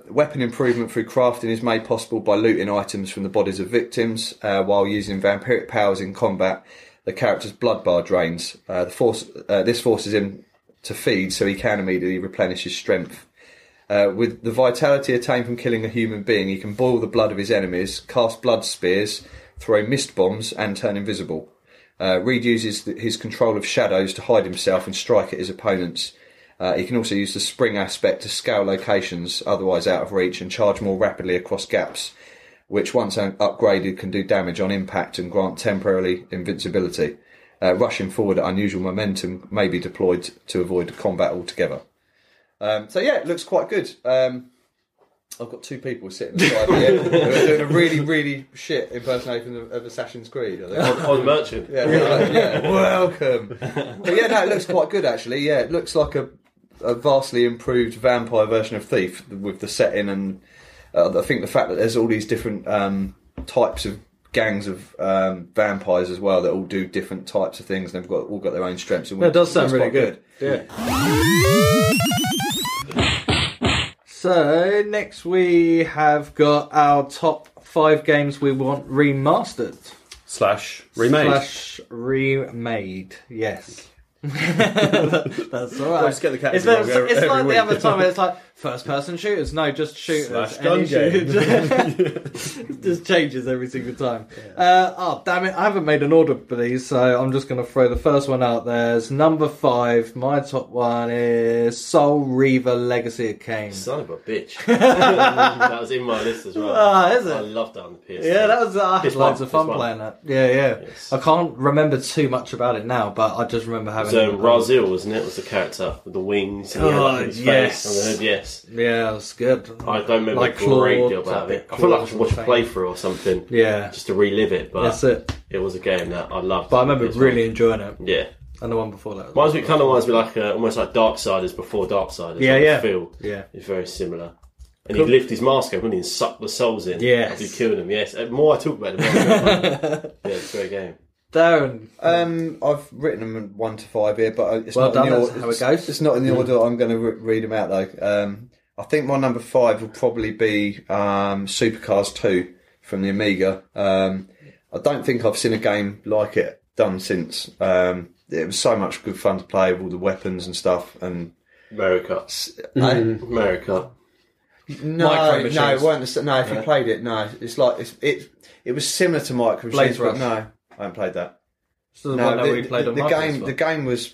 Weapon improvement through crafting is made possible by looting items from the bodies of victims while using vampiric powers in combat. The character's blood bar drains. This forces him to feed, so he can immediately replenish his strength. With the vitality attained from killing a human being, he can boil the blood of his enemies, cast blood spears, throw mist bombs, and turn invisible. Reed uses his control of shadows to hide himself and strike at his opponents. He can also use the spring aspect to scale locations otherwise out of reach and charge more rapidly across gaps, which once upgraded can do damage on impact and grant temporarily invincibility. Rushing forward at unusual momentum may be deployed to avoid combat altogether. So yeah, it looks quite good. I've got two people sitting beside me here who are doing a really, really shit impersonation of Assassin's Creed. I think. On the merchant. Yeah. Welcome. But yeah, no, it looks quite good actually. Yeah, it looks like a vastly improved vampire version of Thief with the setting, and I think the fact that there's all these different types of gangs of vampires as well that all do different types of things, and they've got all got their own strengths. And that does sound really good. Yeah. So next we have got our top 5 games we want remastered /remade. Yes. That's all right. Just get the category it's like the other time where it's like first person shooters. No, just shooters. Gun game. Just changes every single time. Yeah. Damn it! I haven't made an order for these, so I'm just going to throw the first one out there. It's number 5. My top one is Soul Reaver: Legacy of Kain. Son of a bitch. That was in my list as well. Is it? I loved that on the PS. Yeah, that was. I had loads of fun playing that. Yeah. Yes. I can't remember too much about it now, but I just remember having. So Razil, wasn't it? Was the character with the wings and his face? And the yes. Yeah, it was good. I don't remember a great deal about it. I feel like I should watch a playthrough or something. Yeah. Just to relive it. But that's it. It was a game that I loved. But I remember really enjoying it. Yeah. And the one before that. It kind of reminds me like almost like Darksiders before Darksiders. Yeah. Feel. Yeah. It's very similar. And he'd lift his mask up, wouldn't he, and suck the souls in. Yes. After he killed him, yes. The more I talk about it, the more I go. Yeah, it's a great game. Darren, I've written them 1 to 5 here, but it's not in the order. How it goes. It's not in the order I'm going to read them out though. I think my number 5 will probably be Supercars 2 from the Amiga. I don't think I've seen a game like it done since. It was so much good fun to play with all the weapons and stuff. And Mario Kart. No, it weren't. No, if you played it, no, it's like it was similar to Micro Machines, but no. I haven't played that. So the game was...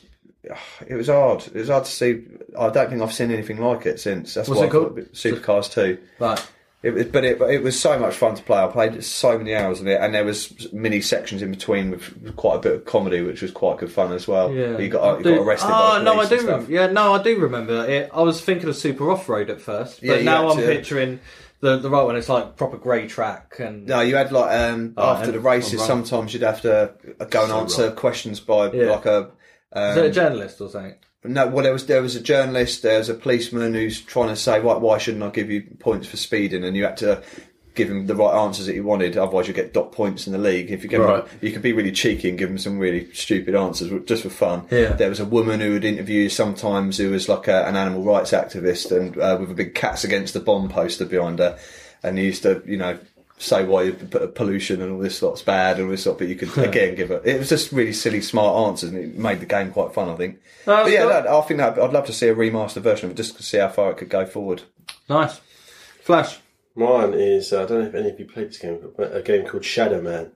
It was hard. It was hard to see. I don't think I've seen anything like it since. That's why I thought Supercars 2. Right. It was so much fun to play. I played so many hours of it, and there was mini sections in between with quite a bit of comedy, which was quite good fun as well. Yeah. You got arrested by the police. I do remember it. I was thinking of Super Off-Road at first, but now I'm picturing... The right one, it's like proper grey track. No, you had like, after the races, sometimes you'd have to go and answer questions by like a... Is it a journalist or something? No, well, there was a journalist, there was a policeman who's trying to say, why shouldn't I give you points for speeding? And you had to give him the right answers that you wanted, otherwise you get dot points in the league. If you give him, you could be really cheeky and give him some really stupid answers just for fun. Yeah. There was a woman who would interview sometimes who was like an animal rights activist and with a big Cats Against the Bomb poster behind her, and he used to, say why pollution and all this lot's bad and all this lot, but you could again give it. It was just really silly, smart answers, and it made the game quite fun, I think. I think that I'd love to see a remastered version of it just to see how far it could go forward. Nice, Flash. Mine is, I don't know if any of you played this game, but a game called Shadow Man.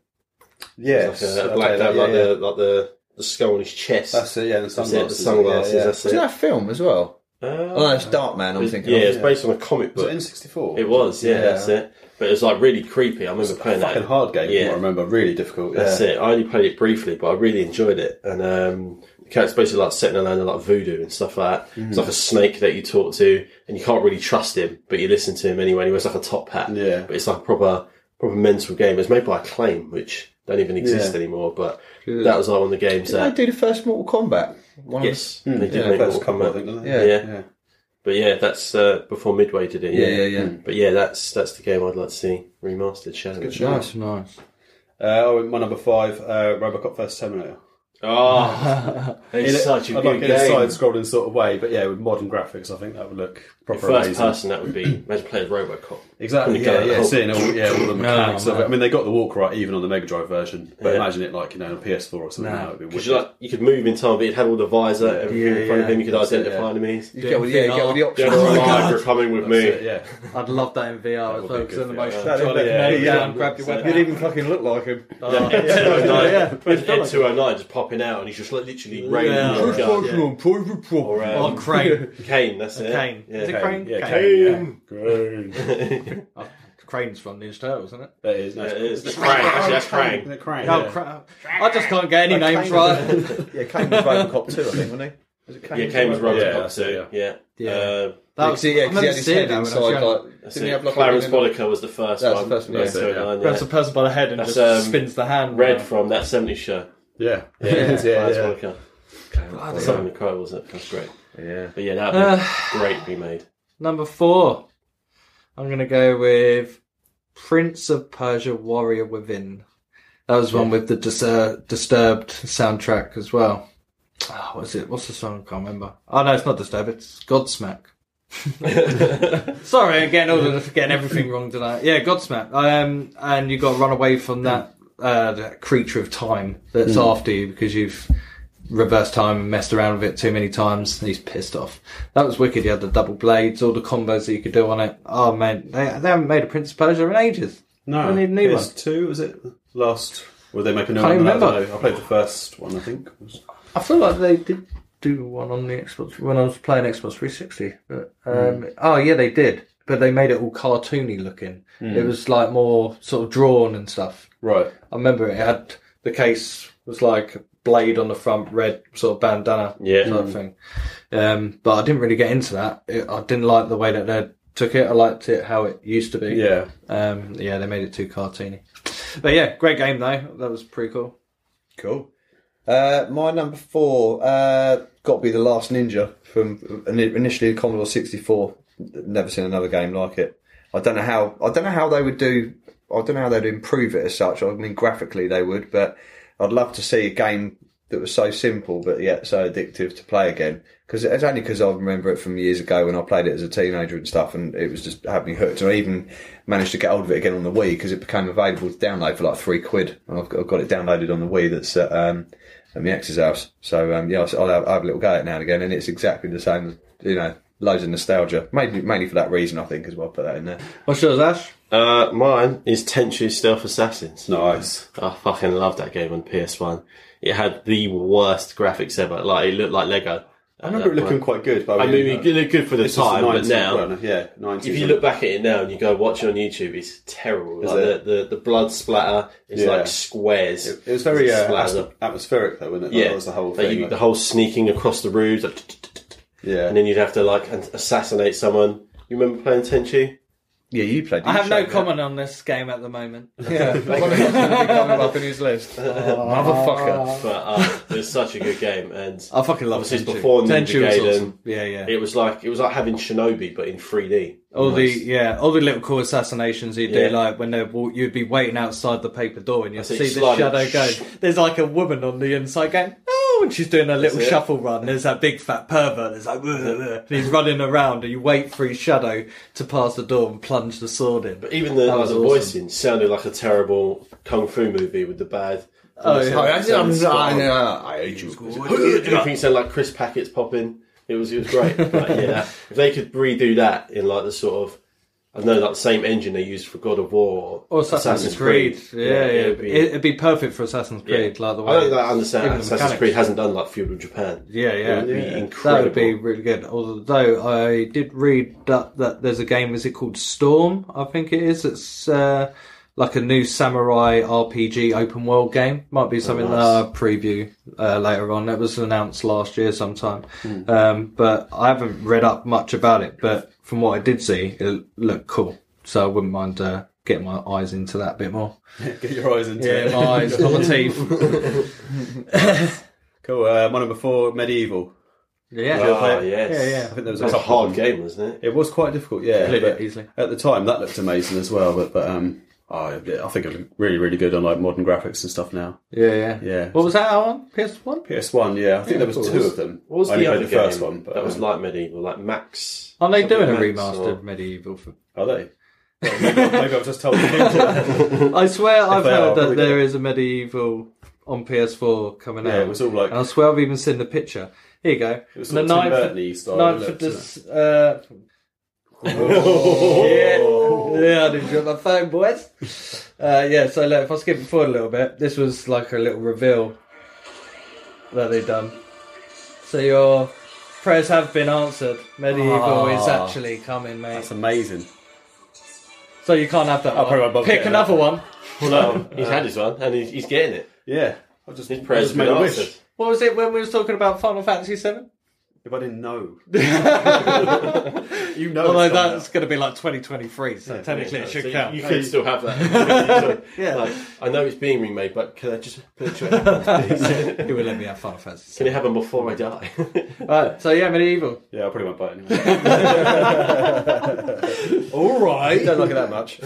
Yes. It's like a black dad, the skull on his chest. That's it, yeah, the sunglasses. That's it. Isn't that a film as well? It's Dark Man, I'm thinking. Yeah, it's based on a comic book. Was it N64? It was, yeah, that's it. But it was like really creepy. I remember playing that. It was a fucking hard game, I remember. Really difficult. That's it. I only played it briefly, but I really enjoyed it. And it's basically like setting a land of like voodoo and stuff like that. Mm. It's like a snake that you talk to and you can't really trust him, but you listen to him anyway. And he wears like a top hat. Yeah. But it's like a proper mental game. It's made by Acclaim, which don't even exist anymore, but that was like one of the games. Did they do the first Mortal Kombat? Yes. They did make Mortal Kombat. Yeah. But yeah, that's before Midway did it. Yeah. But yeah, that's the game I'd like to see remastered. Nice. My number 5, RoboCop vs Terminator. Oh, it's such a good game. In a side-scrolling sort of way, but yeah, with modern graphics, I think that would look proper amazing. First person, that would be, imagine playing RoboCop. Exactly, seeing all the mechanics of it. I mean, they got the walk right even on the Mega Drive version, but imagine it like, on a PS4 or something. That would be wicked. You could move in time, but you'd have all the visor, everything in front of him, you could identify enemies. You get all the options. You're coming with me. Yeah, I'd love that in VR as well, because then the most grab your weapon. You'd even fucking look like him. Ed 209 just pop out and he's just like literally raining. Or Crane, that's it. Crane. Yeah. Is it Crane? Yeah, Crane. Crane's from Ninja Turtles, isn't it? That is. No, it is. It's Crane. Actually, that's Crane. Crane. Crane. Yeah. I just can't get any names right. Yeah, Crane was RoboCop 2, I think, wasn't he? Was it Crane? Yeah, Crane was RoboCop 2. Yeah. That was it. Because he had his head inside. Clarence Boddicker was the first one. That's the first one. Grabs a person by the head and just spins the hand. Red from That 70s Show. Yeah. That's something incredible, wasn't it? That's great. Yeah. But yeah, that would be great remade. Number 4. I'm going to go with Prince of Persia Warrior Within. That was one with the Disturbed soundtrack as well. Oh, what is it? What's the song? I can't remember. Oh, no, it's not Disturbed. It's Godsmack. Sorry, I'm getting everything wrong tonight. Yeah, Godsmack. And you've got to run away from that. That creature of time that's after you because you've reversed time and messed around with it too many times, and he's pissed off. That was wicked. You had the double blades, all the combos that you could do on it. Oh man, they haven't made a Prince of Persia in ages. No, I need a new PS2, one. PS2 was it? Last? Were they making a new one? I played the first one. I think. I feel like they did do one on the Xbox when I was playing Xbox 360. But oh yeah, they did. But they made it all cartoony looking. Mm. It was like more sort of drawn and stuff. Right. I remember it had the case was like a blade on the front, red sort of bandana type thing. But I didn't really get into that. I didn't like the way that they took it. I liked it how it used to be. Yeah. They made it too cartoony. But yeah, great game though. That was pretty cool. Cool. My number 4, got to be The Last Ninja from initially the Commodore 64. Never seen another game like it. I don't know how they'd improve it as such. I mean, graphically they would, but I'd love to see a game that was so simple but yet so addictive to play again. Because it's only because I remember it from years ago when I played it as a teenager and stuff, and it was just had me hooked. And I even managed to get hold of it again on the Wii because it became available to download for like £3, and I've got it downloaded on the Wii. That's at my ex's house. So I'll have a little go at it now and again, and it's exactly the same. Loads of nostalgia, mainly for that reason, I think, as well. Put that in there. What's yours, Ash? Mine is Tenchu Stealth Assassins. Nice. I fucking loved that game on PS1. It had the worst graphics ever. Like it looked like Lego. I remember it looking quite good. But it looked good for the time, but now, 90s. If you look back at it now and you go watch it on YouTube, it's terrible. The blood splatter is like squares. It was very atmospheric, though, wasn't it? Yeah, that was the whole thing. The whole sneaking across the roofs. Yeah, and then you'd have to assassinate someone. You remember playing Tenchu? Yeah, you played. I have no comment on this game at the moment. Yeah, coming up in his list. Motherfucker! But it was such a good game, and I fucking love it. Before Ninja Gaiden, awesome. It was like having Shinobi but in 3D. All the little cool assassinations you do, like when you'd be waiting outside the paper door and you'd see the shadow go. There's like a woman on the inside going, oh, and she's doing a little shuffle run. There's that big fat pervert that's like, and he's running around, and you wait for his shadow to pass the door and plunge the sword in. But even the voicing sounded like a terrible kung fu movie with the bad. I hate you. Everything sounded like Chris Packett's popping. It was great. But if they could redo that in like the sort of the same engine they used for God of War or Assassin's Creed. It'd be perfect for Assassin's Creed. Yeah. Like the way I don't understand Assassin's Creed hasn't done like feudal Japan. It'd be incredible. That would be really good. Although I did read that there's a game. Is it called Storm? I think it is. It's like a new samurai RPG open world game. Might be something that I'll preview later on. That was announced last year sometime. But I haven't read up much about it, but from what I did see, it looked cool. So I wouldn't mind getting my eyes into that a bit more. Get your eyes into it. Yeah, my eyes, not my teeth. Cool. My number four, Medieval. Yeah. I think there was a hard game, wasn't it? It was quite difficult, yeah. But easily. At the time, that looked amazing as well, I think it looked really, really good on like modern graphics and stuff now. Yeah. What was that on? PS1? PS1 I think there was two of them. What was the other game? First one, but that was like Medieval, like Max. Aren't they doing a remastered Medieval? Are they? Well, maybe I've just told you. I swear I've heard that there is a Medieval on PS4 coming out. Yeah, it was all like... And I swear I've even seen the picture. Here you go. It was the Knight for... Oh, shit. Yeah, I didn't drop my phone, boys. So look, if I skip it forward a little bit, this was like a little reveal that they've done. So your prayers have been answered. Medieval is actually coming, mate. That's amazing. So you can't have that one. Pick another one. Well, no, he's had his one, and he's getting it. Yeah. His prayers have been answered. What was it when we were talking about Final Fantasy VII? If I didn't know. You know. Although that's going to be like 2023, so technically it should count. You could still have that. I know it's being remade, but can I just... He will let me have Final Fantasy. Can it happen before I die? Medieval. Yeah, I'll probably won't buy it anyway. All right. Don't like it that much.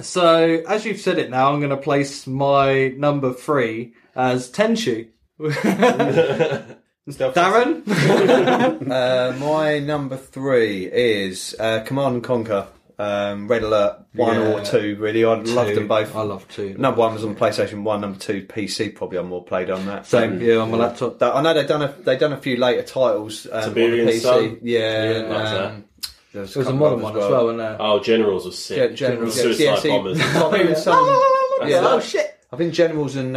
So, as you've said it now, I'm going to place my number three as Tenchu. Darren? My number three is Command & Conquer. Red Alert 1 or 2, really. I loved them both. I loved 2. Number 1 was on PlayStation 1, number 2 PC probably. I'm more played on that. Same, on my laptop. I know they've done a few later titles on the PC. Sun. Yeah. There was a modern one as well, wasn't there? Oh, Generals are sick. Generals, Suicide Bombers. Oh, shit. I think Generals and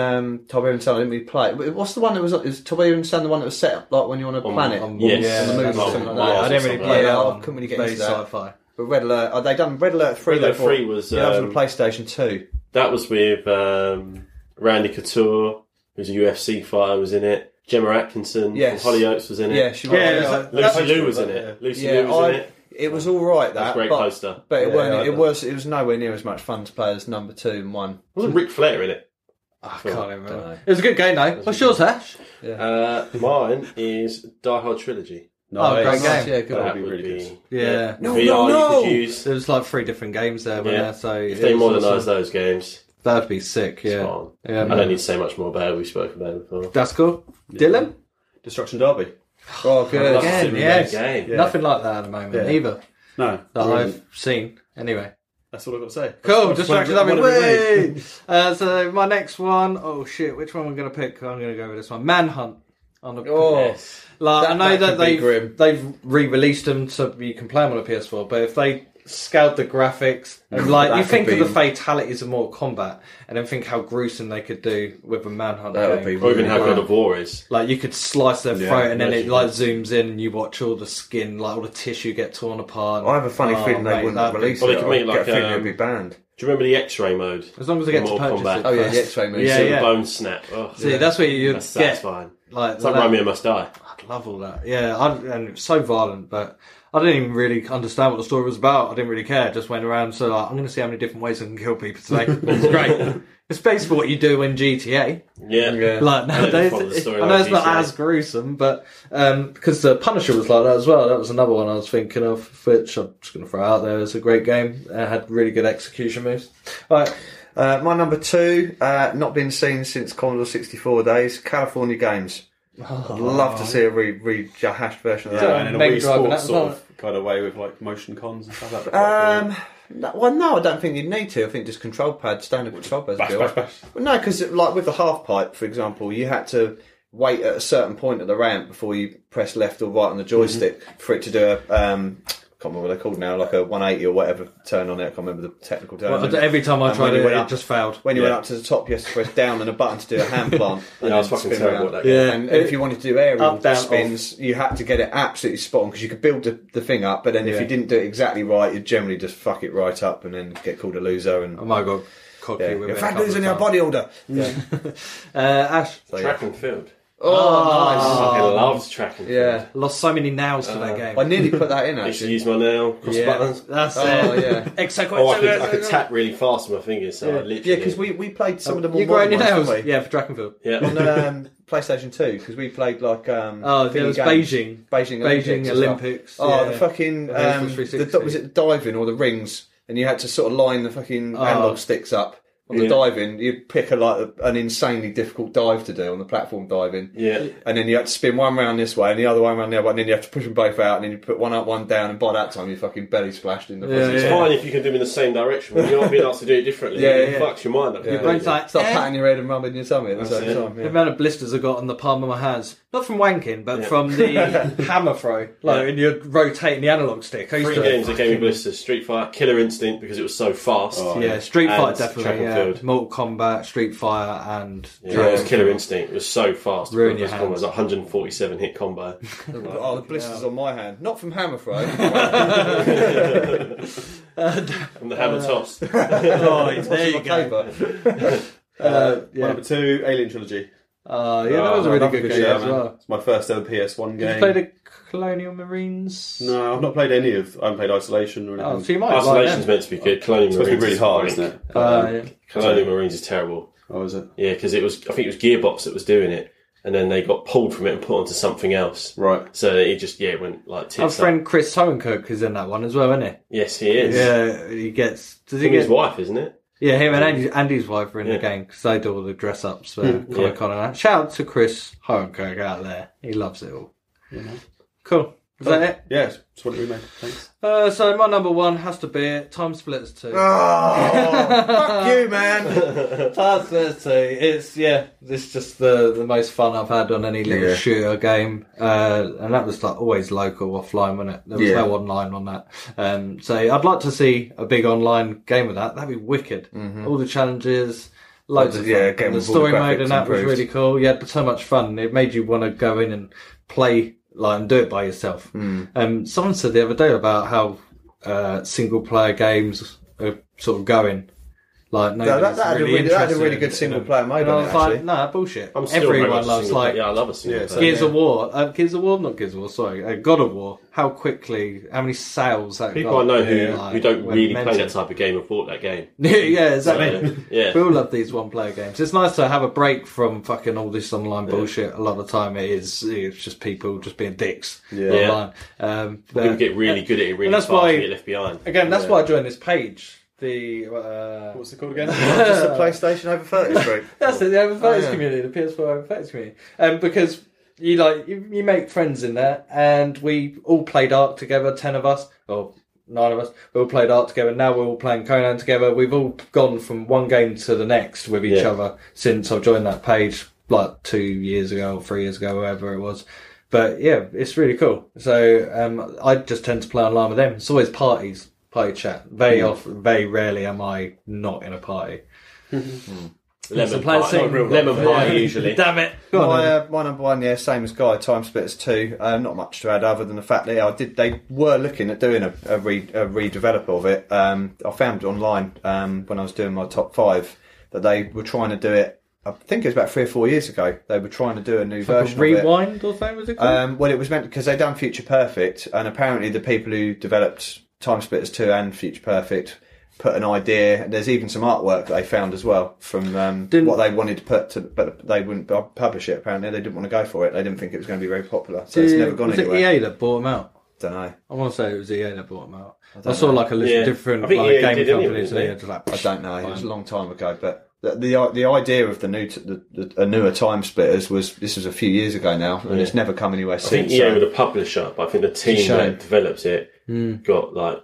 Tobey and Son, I didn't really play it. What's the one that was... Is Tobey and Son the one that was set up like when you're on a planet? On the moon or something like that. I didn't really play that. I couldn't really get into that. Sci-fi. But Red Alert... They done Red Alert 3. Red Alert 3 was... that was on the PlayStation 2. That was with Randy Couture, who's a UFC fighter, was in it. Gemma Atkinson from Hollyoaks was in it. Yeah, she was. Lucy Liu was in it. It was all right, that. It was a great poster. But it was nowhere near as much fun to play as number 2 and 1. Wasn't Ric Flair in it? I can't remember. It was a good game, though. What's yours, Ash? Mine is Die Hard Trilogy. Nice. Oh, great game. Yeah, good. That would be really good. Yeah. No. There was like 3 different games there, weren't there? So if they modernise those games... That'd be sick, yeah. I don't need to say much more about it. We've spoken about it before. That's cool. Yeah. Dylan? Destruction Derby. Oh, good. Again, game. Yeah. Nothing like that at the moment, either. No. That I've seen. Anyway. That's all I've got to say. Cool. Distraction Derby. So my next one... Oh, shit. Which one am I going to pick? I'm going to go with this one. Manhunt. I know they've re-released them so you can play them on a PS4, but if they... scaled the graphics and you think of the fatalities of Mortal Kombat and then think how gruesome they could do with a Manhunt game, or even how God of War is. Like you could slice their throat and then it zooms in and you watch all the skin, all the tissue get torn apart. I have a funny feeling they wouldn't release it. Or they could make it would be banned. Do you remember the X-ray mode? As long as I get to purchase it. Oh yeah, the X-ray mode. You see the bone snap. That's where you'd get. That's fine. It's like Romeo Must Die. I'd love all that. Yeah, and it's so violent, but. I didn't even really understand what the story was about. I didn't really care. I just went around I'm going to see how many different ways I can kill people today. It's great. It's basically what you do in GTA. Yeah. Like nowadays, I know it's not as gruesome, but because the Punisher was like that as well. That was another one I was thinking of, which I'm just going to throw out there. It's a great game. It had really good execution moves. All right. My number 2, not been seen since Commodore 64 days, California Games. I'd love to see a rehashed version of that. In a Wii Sports sort of kind of way with like motion cons and stuff like that. No, I don't think you'd need to. I think just control pad, standard control pads. Bash. Well, no, because like with the half pipe, for example, you had to wait at a certain point at the ramp before you press left or right on the joystick for it to do a can't remember what they're called now, like a 180 or whatever turn on it. I can't remember the technical term. Well, every time I tried it, it just failed. When you went up to the top, you had to press down and a button to do a hand plant. And I was fucking terrible at that game. Yeah. And if you wanted to do aerial spins, you had to get it absolutely spot on, because you could build the thing up, but then if you didn't do it exactly right, you'd generally just fuck it right up and then get called a loser. And oh my god, cocky women. In fact, losing our body order. Yeah. Ash. So, track and field. Oh, nice. I loves track and field. Yeah, lost so many nows to that game. I nearly put that in, actually. I used to use my now, cross buttons. That's it. Yeah. I could tap really fast with my fingers, so I literally... Yeah, because we played some of the more modern ones, didn't we? Yeah, for track and field. Yeah. On PlayStation 2, because we played like... there was Beijing. Beijing Olympics. Oh, the fucking... was it diving or the rings? And you had to sort of line the fucking analog sticks up. On the diving, you'd pick an insanely difficult dive to do on the platform diving. Yeah. And then you had to spin one round this way and the other one round the other way, and then you have to push them both out, and then you put one up, one down, and by that time you fucking belly splashed in the place. It's fine if you can do them in the same direction, but you're not being asked to do it differently. It fucks your mind up. Yeah. Your brain's like, stop patting your head and rubbing your tummy at the same time. Yeah. The amount of blisters I got on the palm of my hands. Not from wanking, but from the hammer throw. Like, and you're rotating the analog stick. Three games that gave me blisters: Street Fighter, Killer Instinct, because it was so fast. Oh, yeah, Street Fighter definitely. Yeah, Mortal Kombat, Street Fire, and it was Killer Instinct. It was so fast. Ruined your hands. It was 147 hit combo. The blisters on my hand, not from hammer throw. From the hammer toss. There you go. Number 2, Alien Trilogy. That was a really good game as well. It's my first ever PS1 game. Did you play the Colonial Marines? No, I've not played any of... I haven't played Isolation or anything. Oh, so you might. Isolation's meant to be good. Colonial Marines is really hard, isn't it? Colonial Marines is terrible. Oh, is it? Yeah, because it was... I think it was Gearbox that was doing it, and then they got pulled from it and put onto something else. Right. So it just it went like tits. Our friend Chris Sowenkirk is in that one as well, isn't he? Yes, he is. Yeah, he gets... his wife, isn't it? Yeah, him and Andy's wife are in the game, because they do all the dress-ups for Comic-Con and that. Shout out to Chris Horenkirk out there. He loves it all. Yeah. Cool. Is that it? Yeah, that's what we made. Thanks. So my number 1 has to be Time Splitters 2. Oh, fuck you, man. Time Splitters 2. It's just the most fun I've had on any little shooter game. And that was like always local offline, wasn't it? There was no online on that. So I'd like to see a big online game of that. That'd be wicked. Mm-hmm. All the challenges. Loads of fun. Game the story mode and that improved. Was really cool. You had so much fun. It made you want to go in and play and do it by yourself. Someone said the other day about how single player games are sort of going. Like that had a really good single player mode. And I was like, nah, bullshit. Everyone loves like, I love a single player. God of War. How quickly? How many sales? People I know who don't really play that type of game have bought that game. Yeah, exactly. We all love these one player games. It's nice to have a break from fucking all this online bullshit. A lot of the time, it's just people just being dicks online. People get really good at it really fast and get left behind. Again, that's why I joined this page. The what's it called again? Just the PlayStation over 30s group. That's it, the over 30s community, the PS4 over 30s community. Because you make friends in there, and we all played Ark together. 10 of us or 9 of us, we all played Ark together. Now we're all playing Conan together. We've all gone from one game to the next with each other since I've joined that page, like 2 years ago or 3 years ago, whatever it was. But yeah, it's really cool. So I just tend to play online with them. It's always parties. Party chat. Very rarely am I not in a party. Lemon pie usually. Damn it! My number 1, same as Guy. Time Splitters 2. Not much to add other than the fact that they were looking at doing a redevelop of it. I found online when I was doing my top 5 that they were trying to do it. I think it was about 3 or 4 years ago. They were trying to do a new version of it. Rewind or something, was it called? Well, it was meant because they done Future Perfect, and apparently the people who developed Time Splitters 2 and Future Perfect put an idea. There's even some artwork that they found as well from what they wanted to put to, but they wouldn't publish it. Apparently, they didn't want to go for it. They didn't think it was going to be very popular, so it's never gone anywhere. Was it EA that bought them out? Don't know. I want to say it was EA that bought them out. I saw like a list of different game companies. I don't know. It was a long time ago, but the idea of a newer Time Splitters was a few years ago now, and it's never come anywhere since. I think EA were the publisher, but I think the team that develops it got like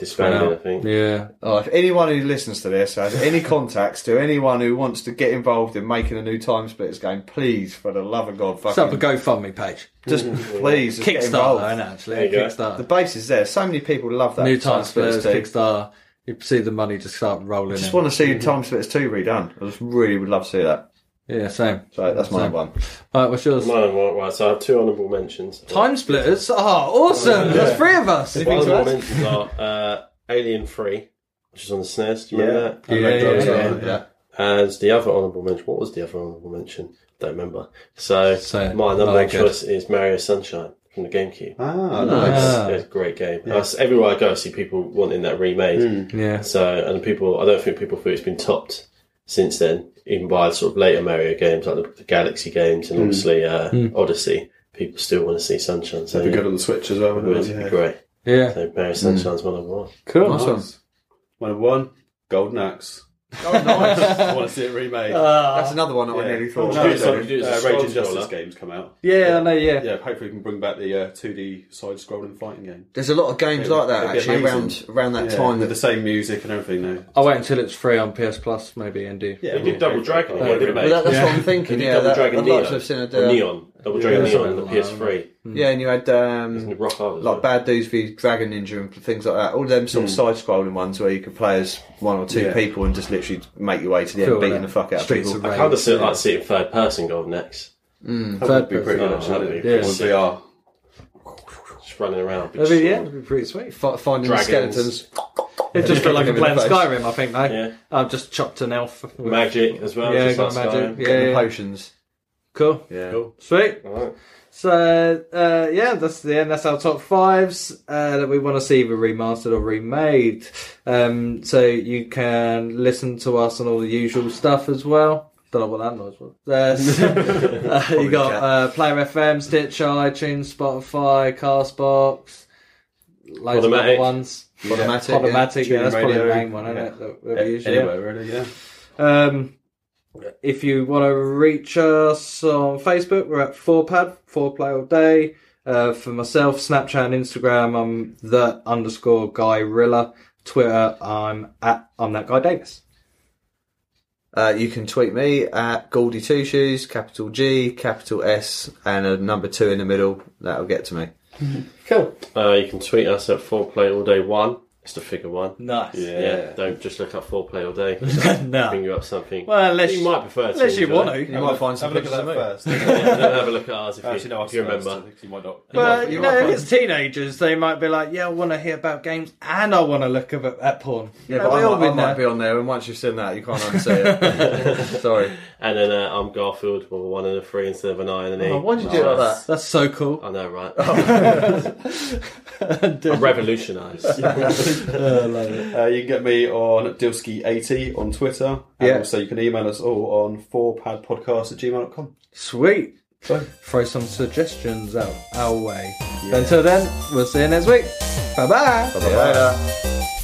disbanded, I think. Yeah. Oh, if anyone who listens to this has any contacts to anyone who wants to get involved in making a new Time Splitters game, please, for the love of God, fucking... Set up a GoFundMe page. Just please, just get involved. Kickstarter, actually. Kickstarter. The base is there. So many people love that. New Time Splitters, Kickstarter. You see the money just start rolling. I just want to see Time Splitters 2 redone. I just really would love to see that. Yeah, same. So that's my one. All right, what's yours? Mine, right, so I have two honourable mentions. Time Splitters? Oh, awesome. Yeah. There's three of us. The honourable mentions are Alien 3, which is on the SNES. Do you remember that? Yeah. And the other honourable mention, what was the other honourable mention? Don't remember. So my number one choice is Mario Sunshine from the GameCube. Ah, nice. It's a great game. Yeah. Everywhere I go, I see people wanting that remade. Yeah. I don't think people feel it's been topped since then, even by the sort of later Mario games, like the Galaxy games and obviously Odyssey, people still want to see Sunshine. So it'd be good on the Switch as well. It would be great. Yeah. So Mario Sunshine's one of one. Cool. Nice. One of one. Golden Axe. Golden Axe. I want to see it remade. That's another one that I nearly thought. Rage and Justice games come out. Yeah, I know, yeah. Yeah, hopefully we can bring back the 2D side-scrolling fighting game. There's a lot of games like that, actually, around that time. With the same music and everything, though. I'll wait until it's free on PS Plus, maybe, and do... Yeah, they did Double Dragon. That's what I'm thinking, yeah. Double Dragon Neon. Double Dragon Neon on the PS3. Yeah, and you had like Bad Dudes v Dragon Ninja and things like that. All them sort of side-scrolling ones where you could play as one or two people and just literally make your way to the end, beating the fuck out of people. I kind of see it in third person Golden Axe. That would be pretty good. VR. Just running around. That'd be pretty sweet. Finding skeletons. It just felt like I'm playing Skyrim, I think, though. Yeah. I've just chopped an elf. Magic as well. Yeah, got magic. Yeah, potions. Cool. Yeah. Sweet. All right. So, that's the end. That's our top fives that we want to see either remastered or remade. So you can listen to us on all the usual stuff as well. Don't know what that noise was. You got Player FM, Stitcher, iTunes, Spotify, Castbox, loads of other ones. Podomatic, that's probably the main one, isn't it? That we usually really, yeah. If you want to reach us on Facebook, we're at 4pad, 4play all day. For myself, Snapchat and Instagram, I'm _Guyrilla. Twitter, I'm at thatguydavis. You can tweet me at GaldyTwoShoes, capital G, capital S, and a number 2 in the middle. That'll get to me. Cool. You can tweet us at 4PlayAllDay1. It's the figure 1. Nice. Yeah. Don't just look up 4Play all day. No. Bring you up something. Well, unless you might prefer to. Unless you want to. You might find some pictures of first. Don't have a look at ours if you remember. You might not. But if it's teenagers, they might be like, yeah, I want to hear about games and I want to look at porn. Yeah, but I might be on there, and once you've seen that, you can't unsee it. Sorry. And then I'm Garfield with a 1 and a 3 instead of an I and an E. Why did you do it like that? That's so cool. I know, right? I'm revolutionised. You can get me on Dilsky80 on Twitter, and also you can email us all on 4padpodcast@gmail.com. Sweet. So throw some suggestions out our way. Until then, we'll see you next week. Bye bye. Bye bye.